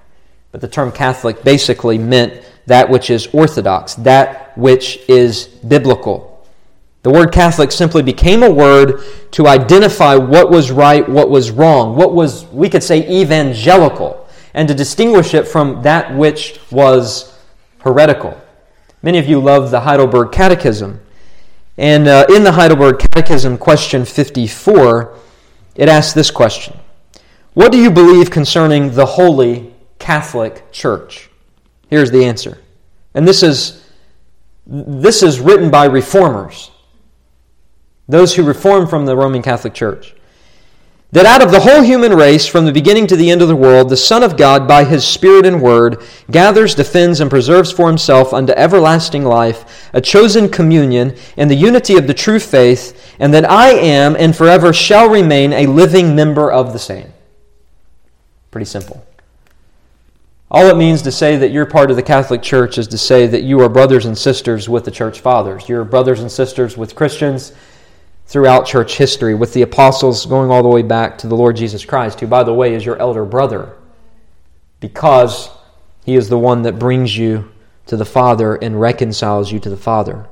But the term Catholic basically meant that which is Orthodox, that which is biblical. The word Catholic simply became a word to identify what was right, what was wrong, what was, we could say, evangelical, and to distinguish it from that which was heretical. Many of you love the Heidelberg Catechism. And in the Heidelberg Catechism, question 54, it asks this question: what do you believe concerning the Holy Catholic Church? Here's the answer. And this is written by reformers, those who reformed from the Roman Catholic Church. that out of the whole human race, from the beginning to the end of the world, the Son of God, by his Spirit and Word, gathers, defends, and preserves for himself unto everlasting life a chosen communion and the unity of the true faith, and that I am and forever shall remain a living member of the same. Pretty simple. All it means to say that you're part of the Catholic Church is to say that you are brothers and sisters with the Church Fathers. You're brothers and sisters with Christians throughout church history, with the apostles going all the way back to the Lord Jesus Christ, who, by the way, is your elder brother, because he is the one that brings you to the Father and reconciles you to the Father.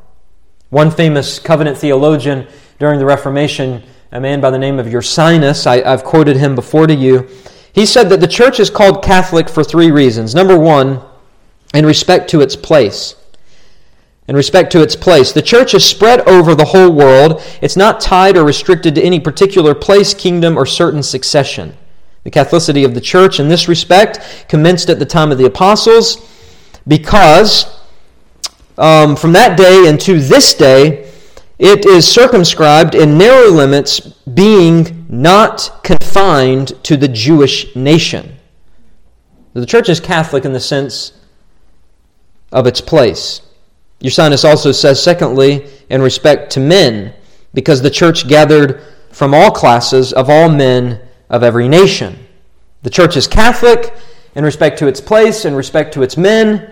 One famous covenant theologian during the Reformation, a man by the name of Ursinus, I've quoted him before to you, he said that the church is called Catholic for three reasons. Number one, in respect to its place. In respect to its place, the church is spread over the whole world. It's not tied or restricted to any particular place, kingdom, or certain succession. The Catholicity of the church in this respect commenced at the time of the apostles because from that day into this day, it is circumscribed in narrow limits, being not confined to the Jewish nation. The church is Catholic in the sense of its place. Ursinus also says, secondly, in respect to men, because the church gathered from all classes of all men of every nation. The church is Catholic in respect to its place, in respect to its men,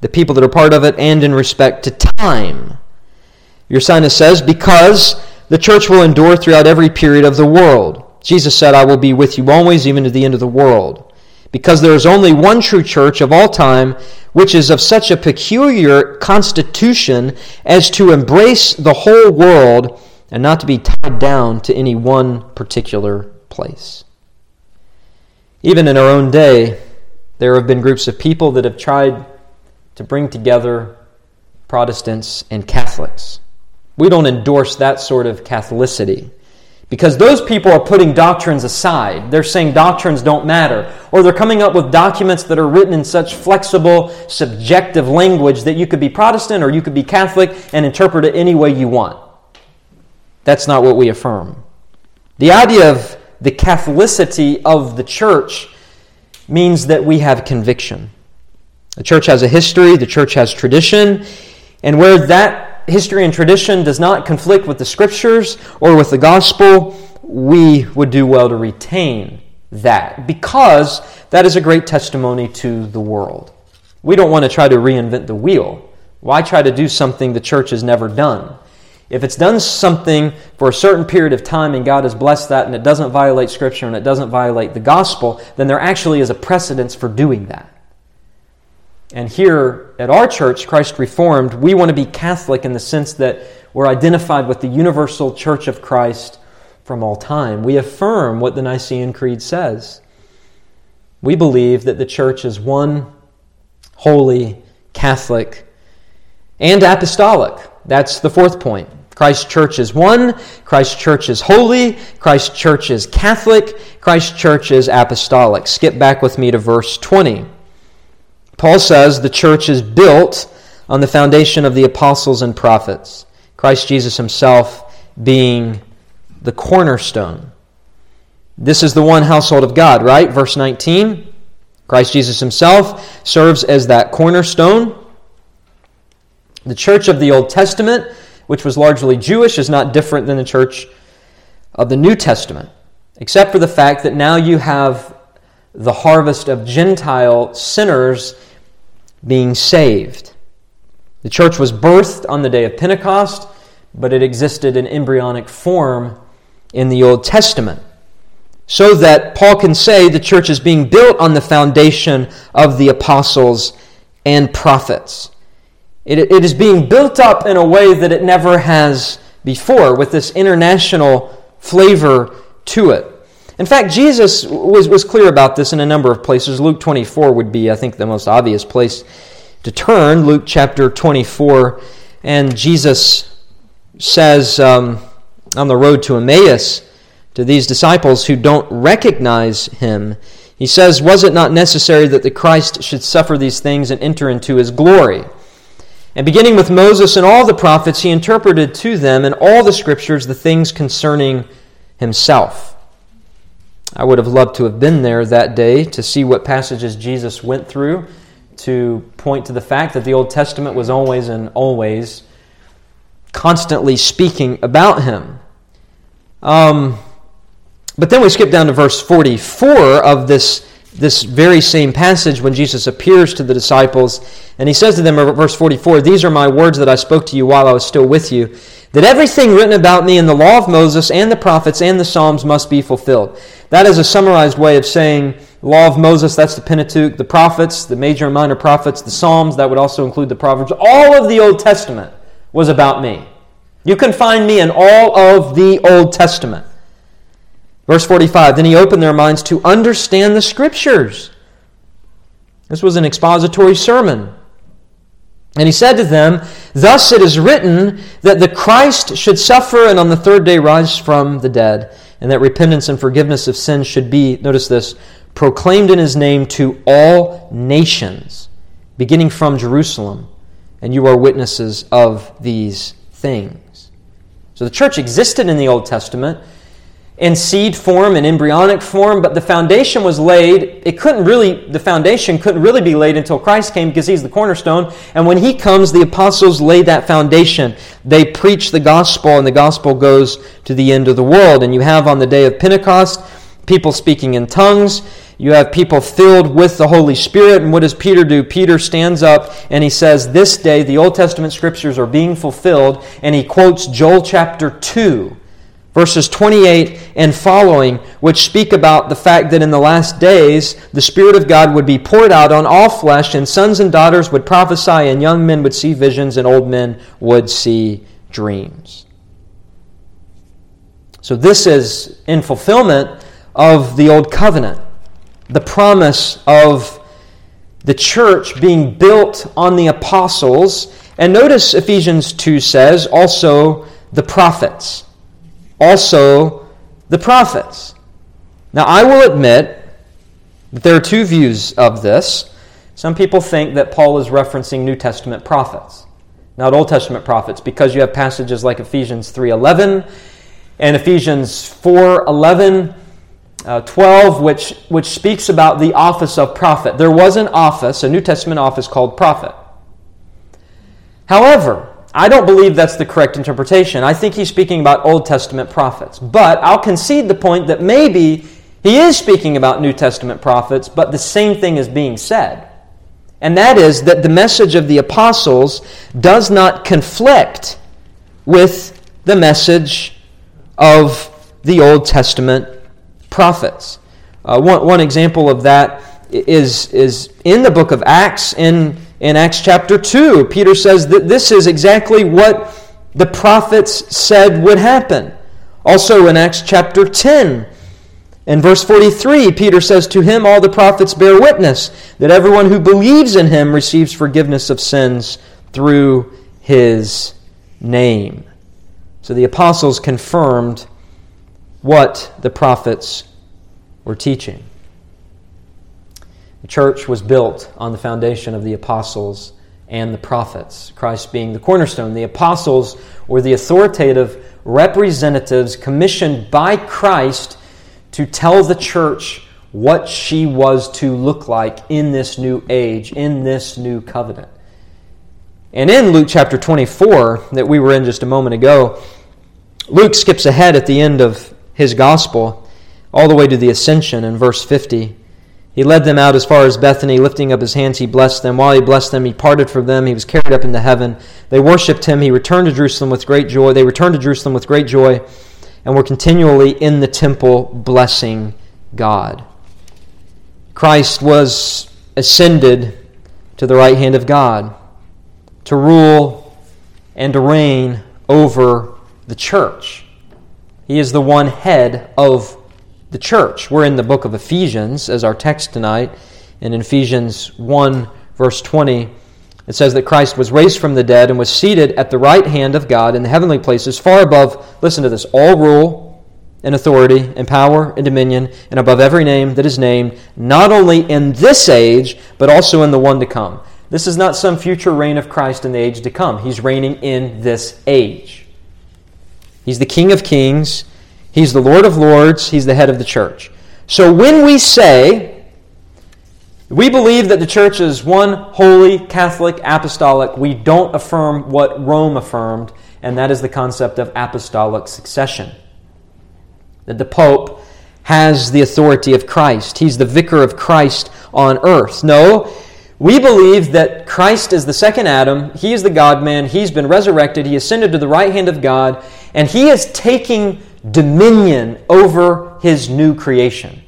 the people that are part of it, and in respect to time. Ursinus says, because the church will endure throughout every period of the world. Jesus said, I will be with you always, even to the end of the world. Because there is only one true church of all time, which is of such a peculiar constitution as to embrace the whole world and not to be tied down to any one particular place. Even in our own day, there have been groups of people that have tried to bring together Protestants and Catholics. We don't endorse that sort of Catholicity, because those people are putting doctrines aside. They're saying doctrines don't matter. Or they're coming up with documents that are written in such flexible, subjective language that you could be Protestant or you could be Catholic and interpret it any way you want. That's not what we affirm. The idea of the Catholicity of the church means that we have conviction. The church has a history, the church has tradition, and where that history and tradition does not conflict with the Scriptures or with the Gospel, we would do well to retain that, because that is a great testimony to the world. We don't want to try to reinvent the wheel. Why try to do something the church has never done? If it's done something for a certain period of time and God has blessed that and it doesn't violate Scripture and it doesn't violate the Gospel, then there actually is a precedence for doing that. And here at our church, Christ Reformed, we want to be Catholic in the sense that we're identified with the universal Church of Christ from all time. We affirm what the Nicene Creed says. We believe that the church is one, holy, Catholic, and apostolic. That's the fourth point. Christ's church is one, Christ's church is holy, Christ's church is Catholic, Christ's church is apostolic. Skip back with me to verse 20. Paul says the church is built on the foundation of the apostles and prophets, Christ Jesus himself being the cornerstone. This is the one household of God, right? Verse 19, Christ Jesus himself serves as that cornerstone. The church of the Old Testament, which was largely Jewish, is not different than the church of the New Testament, except for the fact that now you have the harvest of Gentile sinners being saved. The church was birthed on the day of Pentecost, but it existed in embryonic form in the Old Testament, so that Paul can say the church is being built on the foundation of the apostles and prophets. It is being built up in a way that it never has before, with this international flavor to it. In fact, Jesus was clear about this in a number of places. Luke 24 would be, I think, the most obvious place to turn. Luke chapter 24, and Jesus says on the road to Emmaus to these disciples who don't recognize him, he says, "Was it not necessary that the Christ should suffer these things and enter into his glory? And beginning with Moses and all the prophets, he interpreted to them in all the Scriptures the things concerning himself." I would have loved to have been there that day to see what passages Jesus went through to point to the fact that the Old Testament was always and always constantly speaking about him. But then we skip down to verse 44 of this very same passage when Jesus appears to the disciples, and he says to them, verse 44, "These are my words that I spoke to you while I was still with you, that everything written about me in the law of Moses and the prophets and the Psalms must be fulfilled." That is a summarized way of saying law of Moses, that's the Pentateuch, the prophets, the major and minor prophets, the Psalms, that would also include the Proverbs. All of the Old Testament was about me. You can find me in all of the Old Testament. Verse 45, "Then he opened their minds to understand the Scriptures." This was an expository sermon. "And he said to them, thus it is written that the Christ should suffer and on the third day rise from the dead, and that repentance and forgiveness of sins should be," notice this, "proclaimed in his name to all nations, beginning from Jerusalem, and you are witnesses of these things." So the church existed in the Old Testament, in seed form and embryonic form, but the foundation was laid. The foundation couldn't really be laid until Christ came, because he's the cornerstone. And when he comes, the apostles lay that foundation. They preach the gospel, and the gospel goes to the end of the world. And you have on the day of Pentecost people speaking in tongues. You have people filled with the Holy Spirit. And what does Peter do? Peter stands up and he says, "This day the Old Testament Scriptures are being fulfilled," and he quotes Joel chapter 2. Verses 28 and following, which speak about the fact that in the last days the Spirit of God would be poured out on all flesh, and sons and daughters would prophesy, and young men would see visions, and old men would see dreams. So this is in fulfillment of the Old Covenant, the promise of the church being built on the apostles. And notice Ephesians 2 says, also the prophets. Also, the prophets. Now, I will admit that there are two views of this. Some people think that Paul is referencing New Testament prophets, not Old Testament prophets, because you have passages like Ephesians 3:11 and Ephesians 4:11, 12, which speaks about the office of prophet. There was an office, a New Testament office called prophet. However, I don't believe that's the correct interpretation. I think he's speaking about Old Testament prophets. But I'll concede the point that maybe he is speaking about New Testament prophets, but the same thing is being said. And that is that the message of the apostles does not conflict with the message of the Old Testament prophets. One example of that is in the book of Acts, in Acts chapter 2, Peter says that this is exactly what the prophets said would happen. Also in Acts chapter 10, in verse 43, Peter says, "To him all the prophets bear witness that everyone who believes in him receives forgiveness of sins through his name." So the apostles confirmed what the prophets were teaching. The church was built on the foundation of the apostles and the prophets, Christ being the cornerstone. The apostles were the authoritative representatives commissioned by Christ to tell the church what she was to look like in this new age, in this new covenant. And in Luke chapter 24, that we were in just a moment ago, Luke skips ahead at the end of his gospel all the way to the ascension in verse 50. "He led them out as far as Bethany, lifting up his hands, he blessed them. While he blessed them, he parted from them. He was carried up into heaven. They worshipped him. He returned to Jerusalem with great joy. They returned to Jerusalem with great joy and were continually in the temple blessing God." Christ was ascended to the right hand of God to rule and to reign over the church. He is the one head of the church. We're in the book of Ephesians as our text tonight, and in Ephesians 1, verse 20, it says that Christ was raised from the dead and was seated at the right hand of God in the heavenly places, far above, listen to this, all rule and authority and power and dominion, and above every name that is named, not only in this age, but also in the one to come. This is not some future reign of Christ in the age to come. He's reigning in this age. He's the King of Kings. He's the Lord of Lords. He's the head of the church. So when we say we believe that the church is one holy, Catholic, apostolic, we don't affirm what Rome affirmed, and that is the concept of apostolic succession. That the Pope has the authority of Christ. He's the vicar of Christ on earth. No, we believe that Christ is the second Adam. He is the God-man. He's been resurrected. He ascended to the right hand of God, and he is taking dominion over his new creation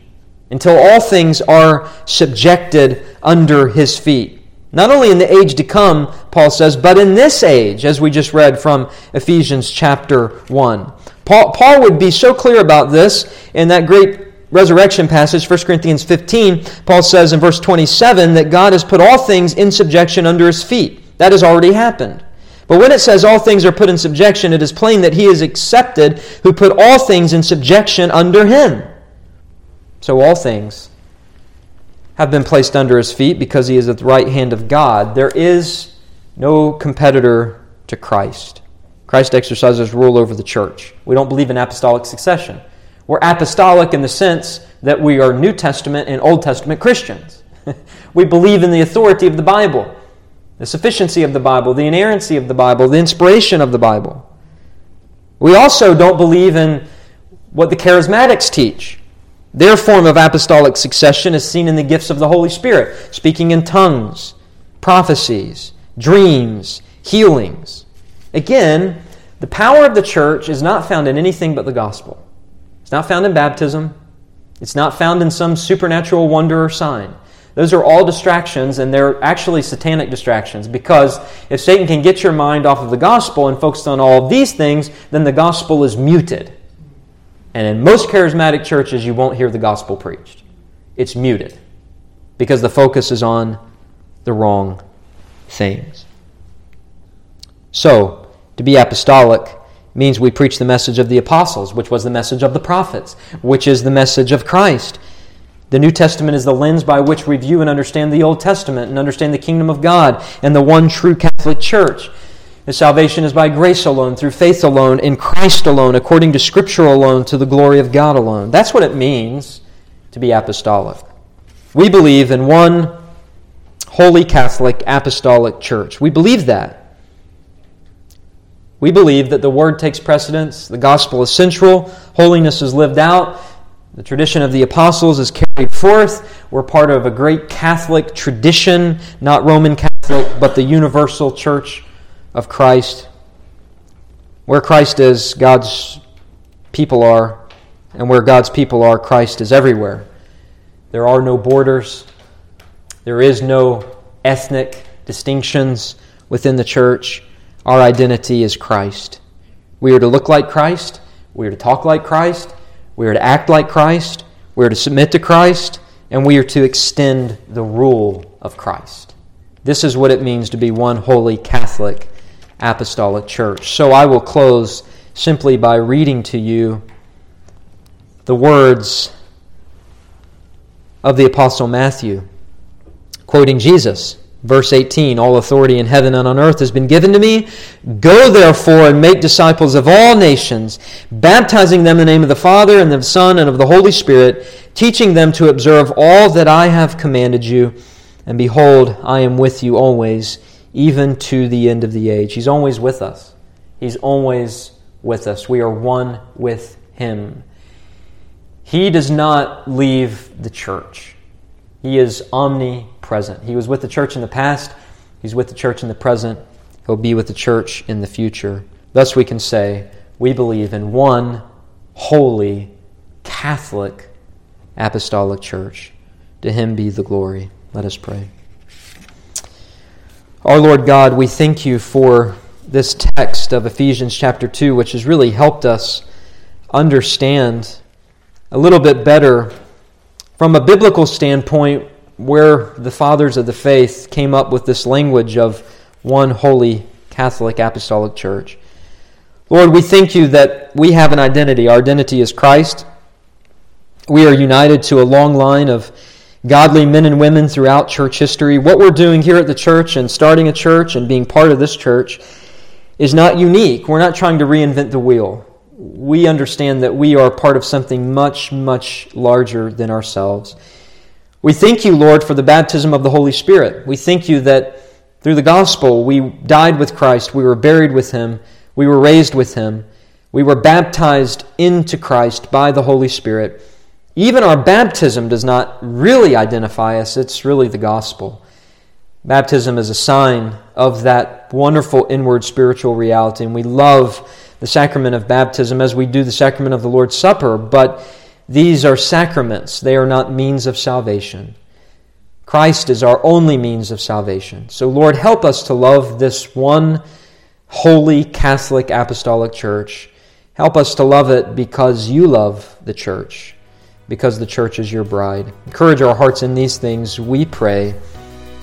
until all things are subjected under his feet. Not only in the age to come, Paul says, but in this age, as we just read from Ephesians chapter 1. Paul would be so clear about this in that great resurrection passage, 1 Corinthians 15. Paul says in verse 27 that God has put all things in subjection under his feet. That has already happened. But when it says all things are put in subjection, it is plain that he is accepted who put all things in subjection under him. So all things have been placed under his feet because he is at the right hand of God. There is no competitor to Christ. Christ exercises rule over the church. We don't believe in apostolic succession. We're apostolic in the sense that we are New Testament and Old Testament Christians. We believe in the authority of the Bible, the sufficiency of the Bible, the inerrancy of the Bible, the inspiration of the Bible. We also don't believe in what the charismatics teach. Their form of apostolic succession is seen in the gifts of the Holy Spirit, speaking in tongues, prophecies, dreams, healings. Again, the power of the church is not found in anything but the gospel. It's not found in baptism. It's not found in some supernatural wonder or sign. Those are all distractions, and they're actually satanic distractions, because if Satan can get your mind off of the gospel and focus on all of these things, then the gospel is muted. And in most charismatic churches, you won't hear the gospel preached. It's muted because the focus is on the wrong things. So, to be apostolic means we preach the message of the apostles, which was the message of the prophets, which is the message of Christ. The New Testament is the lens by which we view and understand the Old Testament and understand the kingdom of God and the one true Catholic Church. And salvation is by grace alone, through faith alone, in Christ alone, according to Scripture alone, to the glory of God alone. That's what it means to be apostolic. We believe in one holy Catholic apostolic church. We believe that. We believe that the Word takes precedence, the gospel is central, holiness is lived out, the tradition of the apostles is carried forth. We're part of a great Catholic tradition, not Roman Catholic, but the universal church of Christ. Where Christ is, God's people are, and where God's people are, Christ is everywhere. There are no borders. There is no ethnic distinctions within the church. Our identity is Christ. We are to look like Christ. We are to talk like Christ. We are to act like Christ, we are to submit to Christ, and we are to extend the rule of Christ. This is what it means to be one holy Catholic apostolic church. So I will close simply by reading to you the words of the Apostle Matthew, quoting Jesus. Verse 18, all authority in heaven and on earth has been given to me. Go therefore and make disciples of all nations, baptizing them in the name of the Father and the Son and of the Holy Spirit, teaching them to observe all that I have commanded you. And behold, I am with you always, even to the end of the age. He's always with us. He's always with us. We are one with him. He does not leave the church. He is omnipresent. He was with the church in the past. He's with the church in the present. He'll be with the church in the future. Thus we can say, we believe in one holy Catholic apostolic church. To him be the glory. Let us pray. Our Lord God, we thank you for this text of Ephesians chapter 2, which has really helped us understand a little bit better from a biblical standpoint, where the fathers of the faith came up with this language of one holy Catholic apostolic church. Lord, we thank you that we have an identity. Our identity is Christ. We are united to a long line of godly men and women throughout church history. What we're doing here at the church and starting a church and being part of this church is not unique. We're not trying to reinvent the wheel. we understand that we are part of something much, much larger than ourselves. We thank you, Lord, for the baptism of the Holy Spirit. We thank you that through the gospel we died with Christ, we were buried with him, we were raised with him, we were baptized into Christ by the Holy Spirit. Even our baptism does not really identify us, it's really the gospel. Baptism is a sign of that wonderful inward spiritual reality, and we love the sacrament of baptism as we do the sacrament of the Lord's Supper, but these are sacraments, they are not means of salvation. Christ is our only means of salvation. So Lord, help us to love this one holy Catholic Apostolic Church. Help us to love it because you love the Church, because the Church is your bride. Encourage our hearts in these things, we pray,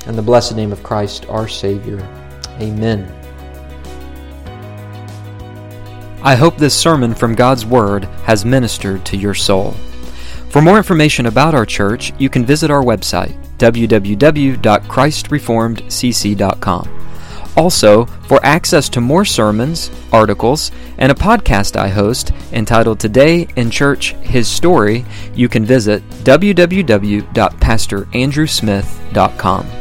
in the blessed name of Christ, our Savior. Amen. I hope this sermon from God's Word has ministered to your soul. For more information about our church, you can visit our website, www.christreformedcc.com. Also, for access to more sermons, articles, and a podcast I host entitled Today in Church, His Story, you can visit www.pastorandrewsmith.com.